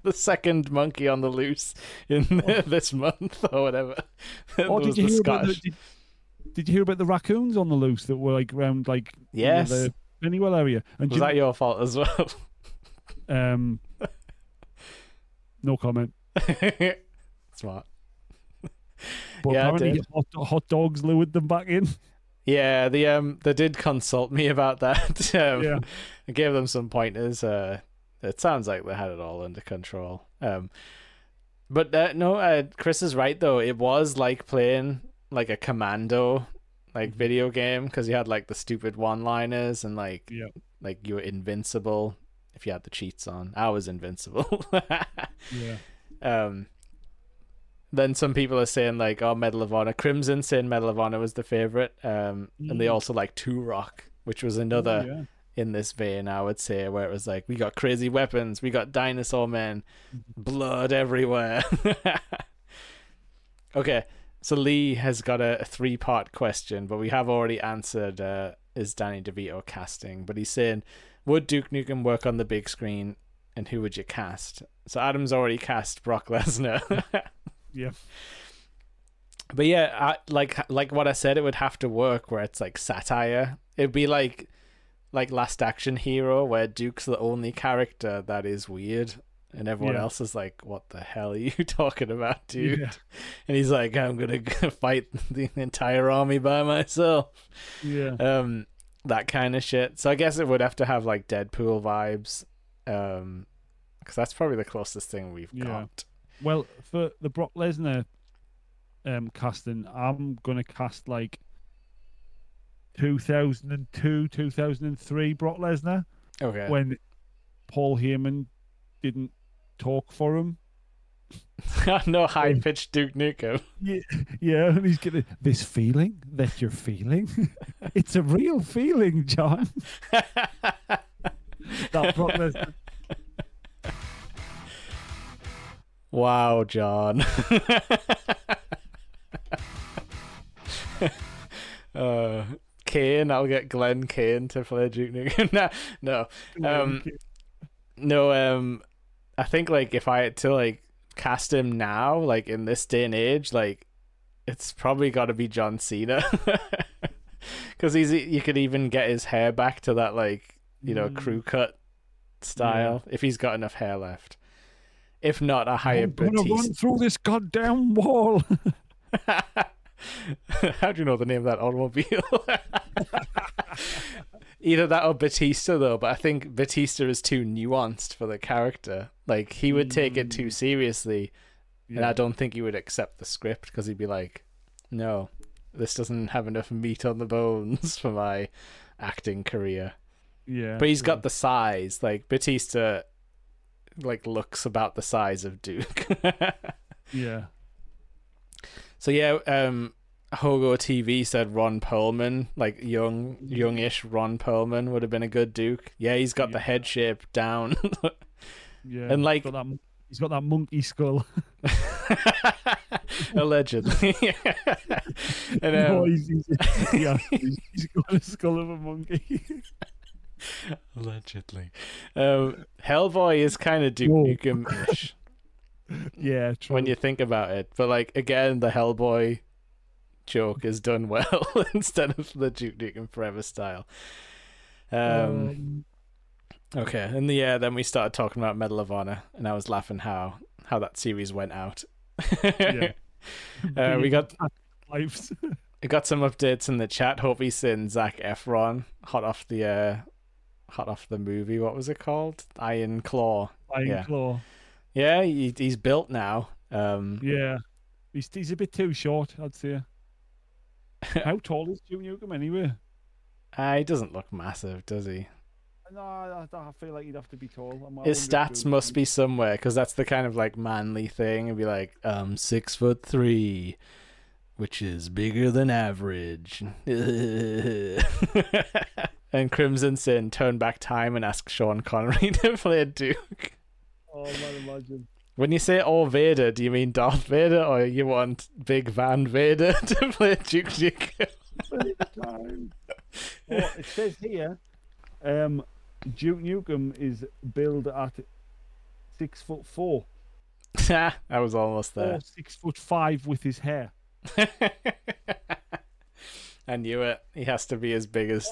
The second monkey on the loose in the, this month or whatever. Oh, did you hear about the, did, did you hear about the raccoons on the loose that were like around like yes, the Pennywell area? And was you, that your fault as well? Um, no comment. Smart. But yeah, apparently hot, hot dogs lured them back in. Yeah, the um, they did consult me about that. Um, yeah. I gave them some pointers. Uh, it sounds like they had it all under control. Um, but uh, no, uh, Chris is right though. It was like playing like a commando like video game, because you had like the stupid one-liners and like yep. like you were invincible if you had the cheats on. I was invincible. yeah. Um. Then some people are saying like, "Oh, Medal of Honor." Crimson saying Medal of Honor was the favorite, um, mm. and they also like Two Rock, which was another oh, yeah. in this vein, I would say, where it was like, we got crazy weapons, we got dinosaur men, blood everywhere. Okay, so Lee has got a, a three-part question, but we have already answered: uh, is Danny DeVito casting? But he's saying, would Duke Nukem work on the big screen, and who would you cast? So Adam's already cast Brock Lesnar. Yeah, but yeah, I, like like what I said, it would have to work where it's like satire. It'd be like like Last Action Hero, where Duke's the only character that is weird, and everyone yeah. else is like, "What the hell are you talking about, dude?" Yeah. And he's like, "I'm gonna fight the entire army by myself." Yeah, um, that kind of shit. So I guess it would have to have like Deadpool vibes, um, because that's probably the closest thing we've yeah. got. Well, for the Brock Lesnar um, casting, I'm going to cast like two thousand two, two thousand three Brock Lesnar. Okay. When Paul Heyman didn't talk for him. No high-pitched Duke Nukem. Yeah, yeah, and he's getting this feeling that you're feeling. It's a real feeling, John. That Brock Lesnar. Wow, John. uh, Kane, I'll get Glenn Kane to play Duke Nukem. nah, no, um, no, um, I think like if I had to like cast him now, like in this day and age, like it's probably got to be John Cena, because he's you could even get his hair back to that like you know mm. crew cut style yeah. if he's got enough hair left. If not a higher, I'm gonna run through this goddamn wall. How do you know the name of that automobile? Either that or Batista, though. But I think Batista is too nuanced for the character. Like he would take it too seriously, yeah. and I don't think he would accept the script because he'd be like, "No, this doesn't have enough meat on the bones for my acting career." Yeah, but he's got yeah. the size. Like Batista. Like looks about the size of Duke. Yeah. So yeah, um, Hogo T V said Ron Perlman, like young, youngish Ron Perlman would have been a good Duke. Yeah, he's got yeah. the head shape down. Yeah, and like he's got that, he's got that monkey skull. Allegedly. And, um... no, he's, he's, yeah, he's got the skull of a monkey. Allegedly. Um, Hellboy is kind of Duke Nukem-ish. Yeah, true. When you think about it. But, like, again, the Hellboy joke is done well instead of the Duke Nukem Forever style. Um, um, okay, and the, yeah, then we started talking about Medal of Honor, and I was laughing how, how that series went out. Yeah. uh, we got... Lives. I got some updates in the chat. Hope saying Zac Efron, hot off the uh, hot off the movie. What was it called? Iron Claw. Iron yeah. Claw. Yeah, he, he's built now. Um, yeah, he's he's a bit too short, I'd say. How tall is Duke Nukem anyway? Uh, he doesn't look massive, does he? No, I, I feel like he'd have to be tall. His stats must be somewhere because that's the kind of like manly thing. It'd be like um six foot three. Which is bigger than average. And Crimson Sin turn back time and ask Sean Connery to play Duke. Oh, man, imagine. When you say all Vader, do you mean Darth Vader or you want Big Van Vader to play Duke Nukem? Well, it says here, um, Duke Nukem is billed at six foot four. I was almost there. Or six foot five with his hair. I knew it. He has to be as big as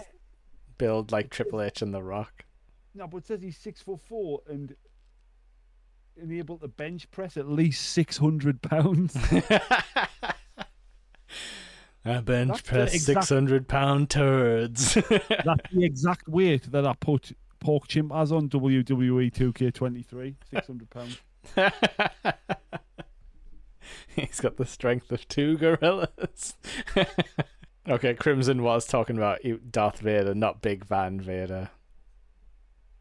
build like Triple H and The Rock. No, but it says he's six foot four and and able to bench press at least six hundred pounds. I bench that's press exact... six hundred pound turds. That's the exact weight that I put Porkchimp as on W W E two K twenty-three. Six hundred pounds. He's got the strength of two gorillas. Okay, Crimson was talking about Darth Vader, not Big Van Vader.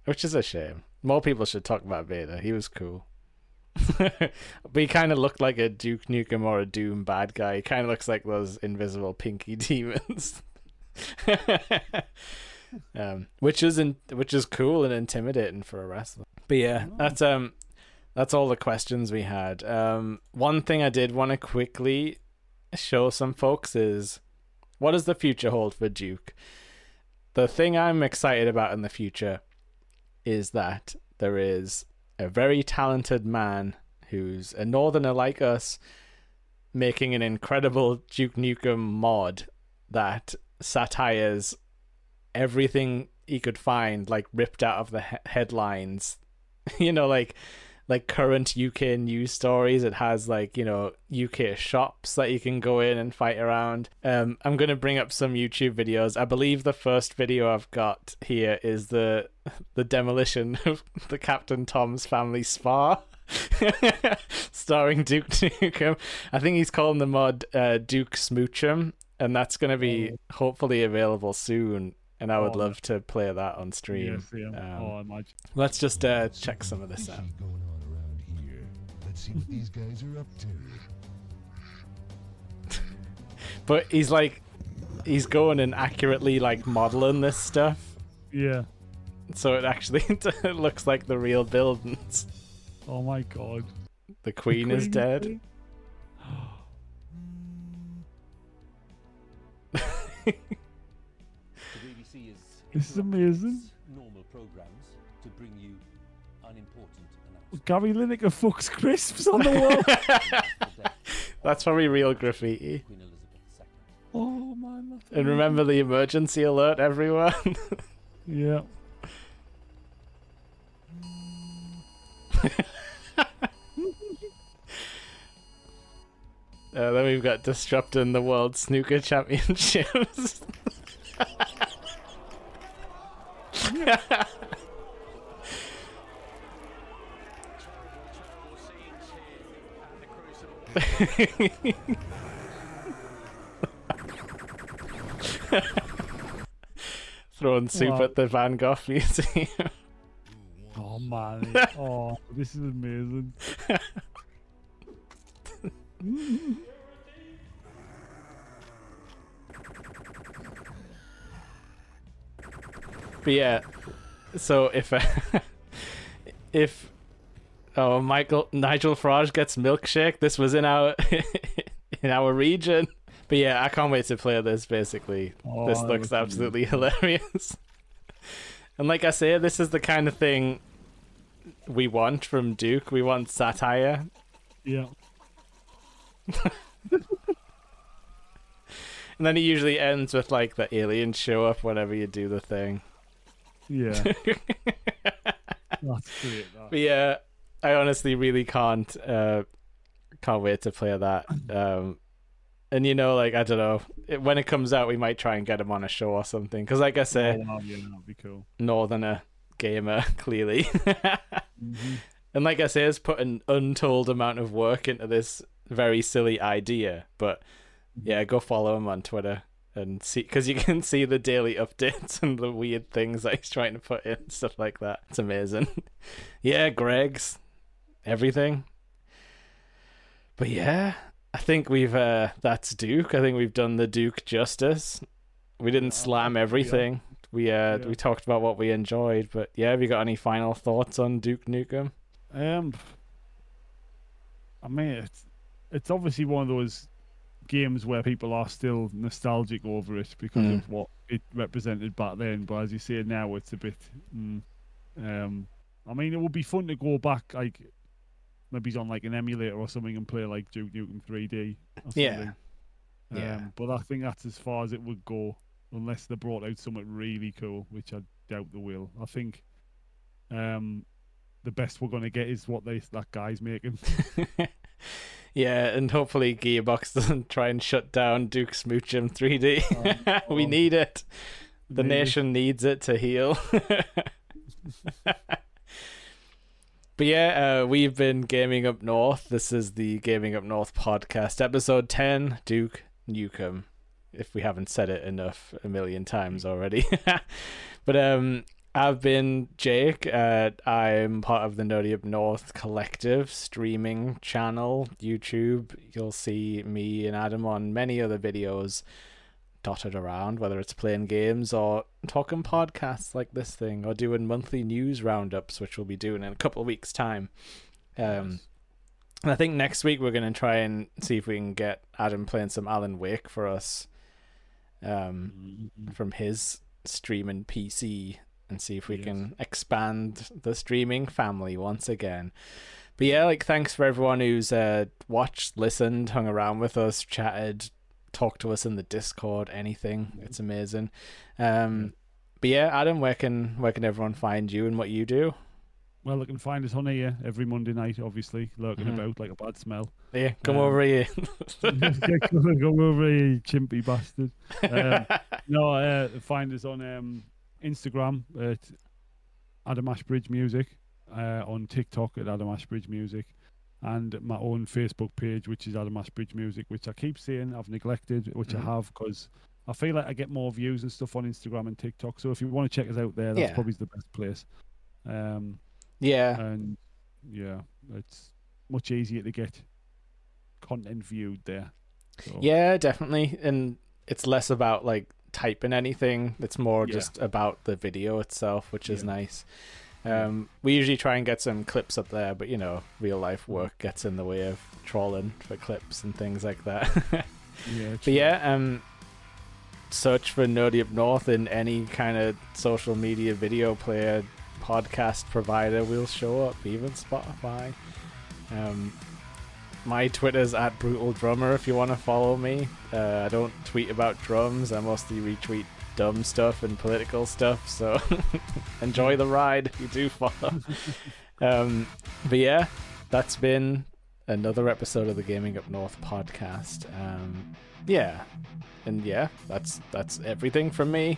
Which is a shame. More people should talk about Vader. He was cool. But he kind of looked like a Duke Nukem or a Doom bad guy. He kind of looks like those invisible pinky demons. um, which is in, which is cool and intimidating for a wrestler. But yeah, that's um, that's all the questions we had. Um, one thing I did want to quickly show some folks is, what does the future hold for Duke? The thing I'm excited about in the future is that there is a very talented man who's a northerner like us making an incredible Duke Nukem mod that satires everything he could find, like ripped out of the he- headlines, you know, like like current U K news stories. It has like, you know, U K shops that you can go in and fight around. Um, I'm going to bring up some YouTube videos. I believe the first video I've got here is the the demolition of the Captain Tom's family spa, starring Duke Nukem. I think he's calling the mod uh, Duke Smoochum, and that's going to be oh. hopefully available soon. And I would oh, love to play that on stream. Yes, yeah. um, oh, I might. Let's just uh, check some of this out. See what these guys are up to. But he's like, he's going and accurately like modeling this stuff. Yeah. So it actually it looks like the real buildings. Oh my god. The queen, the queen is dead. The B B C is this is amazing. Normal programs to bring you unimportant. Gary Lineker fucks crisps on the wall. That's probably real graffiti. Oh man! And remember the emergency alert, everyone. Yeah. uh, then we've got disrupting the World Snooker Championships. Throwing soup wow. at the Van Gogh Museum. Oh man! Oh, this is amazing. But yeah, so if uh, if. Oh, Michael Nigel Farage gets milkshake. This was in our in our region. But yeah, I can't wait to play this. Basically, oh, this looks absolutely hilarious. And like I say, this is the kind of thing we want from Duke. We want satire. Yeah. And then it usually ends with like the aliens show up whenever you do the thing. Yeah. That's great. That. But yeah. I honestly really can't uh, can't wait to play that. Um, and you know, like I don't know, it, when it comes out, we might try and get him on a show or something. Because like I say, oh, yeah, that'd be cool. Northerner gamer clearly, mm-hmm. And like I say, has put an untold amount of work into this very silly idea. But yeah, go follow him on Twitter and see, because you can see the daily updates and the weird things that he's trying to put in, stuff like that. It's amazing. Yeah, Greg's. Everything. But yeah, I think we've uh that's Duke. I think we've done the Duke justice. We didn't yeah, slam everything. Yeah. We uh yeah. we talked about what we enjoyed, but yeah, have you got any final thoughts on Duke Nukem? Um I mean it's it's obviously one of those games where people are still nostalgic over it because mm. of what it represented back then, but as you say now it's a bit mm, um I mean it would be fun to go back like maybe he's on like an emulator or something and play like Duke Nukem three D. Or yeah. Um, yeah. But I think that's as far as it would go unless they brought out something really cool, which I doubt they will. I think um, the best we're going to get is what they that guy's making. Yeah, and hopefully Gearbox doesn't try and shut down Duke Smoochum three D. Um, we um, need it. The maybe. Nation needs it to heal. But yeah, uh, we've been Gaming Up North. This is the Gaming Up North podcast, episode ten, Duke Nukem, if we haven't said it enough a million times already. But um, I've been Jake. Uh, I'm part of the Nerdy Up North collective streaming channel, YouTube. You'll see me and Adam on many other videos dotted around, whether it's playing games or talking podcasts like this thing or doing monthly news roundups, which we'll be doing in a couple of weeks time. Um and I think next week we're going to try and see if we can get Adam playing some Alan Wake for us um from his streaming P C and see if we yes. can expand the streaming family once again. But yeah, like, thanks for everyone who's uh watched, listened, hung around with us, chatted, talk to us in the Discord, anything. It's amazing. Um but yeah, Adam, where can where can everyone find you and what you do? Well, they can find us on here every Monday night, obviously, lurking mm-hmm. about like a bad smell. Yeah, come um, over here. Yeah, come, come over here, you chimpy bastard. Um, no, uh, find us on um Instagram at Adam Ashbridge Music, uh on TikTok at Adam Ashbridge Music, and my own Facebook page, which is Adam Ashbridge Music, which I keep saying I've neglected, which mm. I have, because I feel like I get more views and stuff on Instagram and TikTok. So if you want to check us out there, that's yeah. probably the best place. Um, yeah. And yeah, it's much easier to get content viewed there. So. Yeah, definitely. And it's less about like typing anything. It's more yeah. just about the video itself, which is yeah. nice. Um, we usually try and get some clips up there, but you know, real life work gets in the way of trawling for clips and things like that. Yeah, but yeah, um, search for Nerdy Up North in any kind of social media, video player, podcast provider. We'll show up, even Spotify. Um, my Twitter's at Brutal Drummer if you want to follow me. Uh, I don't tweet about drums. I mostly retweet dumb stuff and political stuff, so enjoy the ride if you do follow. Um but yeah, that's been another episode of the Gaming Up North podcast. Um yeah, and yeah, that's that's everything from me.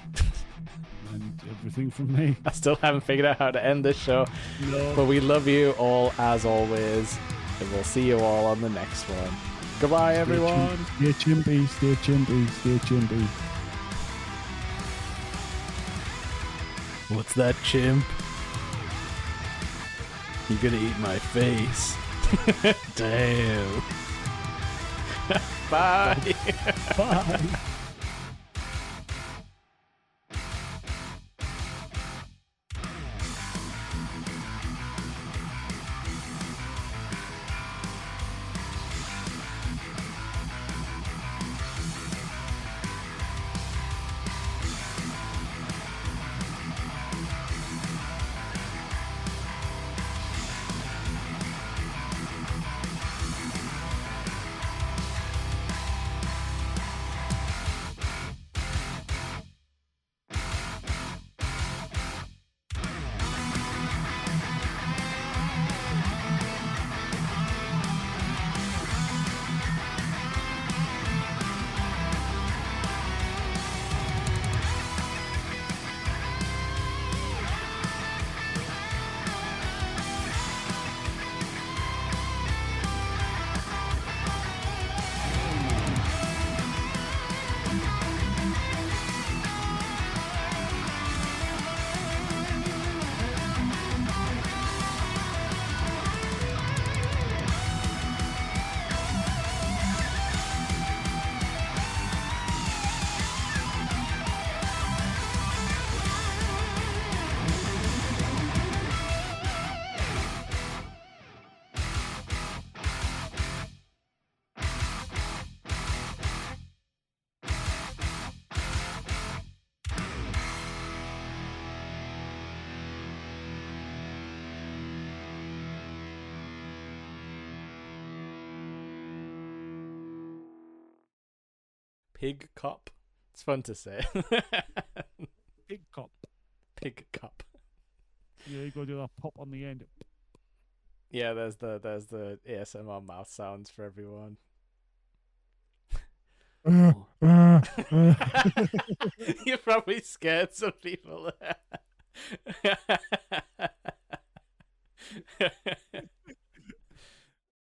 And everything from me. I still haven't figured out how to end this show. No. But we love you all as always, and we'll see you all on the next one. Goodbye, stay everyone. Stay chimpy, stay chimpy, stay chimpy. What's that, chimp? You're gonna eat my face. Damn. Bye. Bye. Pig cop. It's fun to say. Pig cop. Pig cop. Yeah, you gotta do that pop on the end. Yeah, there's the there's the A S M R mouth sounds for everyone. Uh, uh, uh. You probably scared some people there.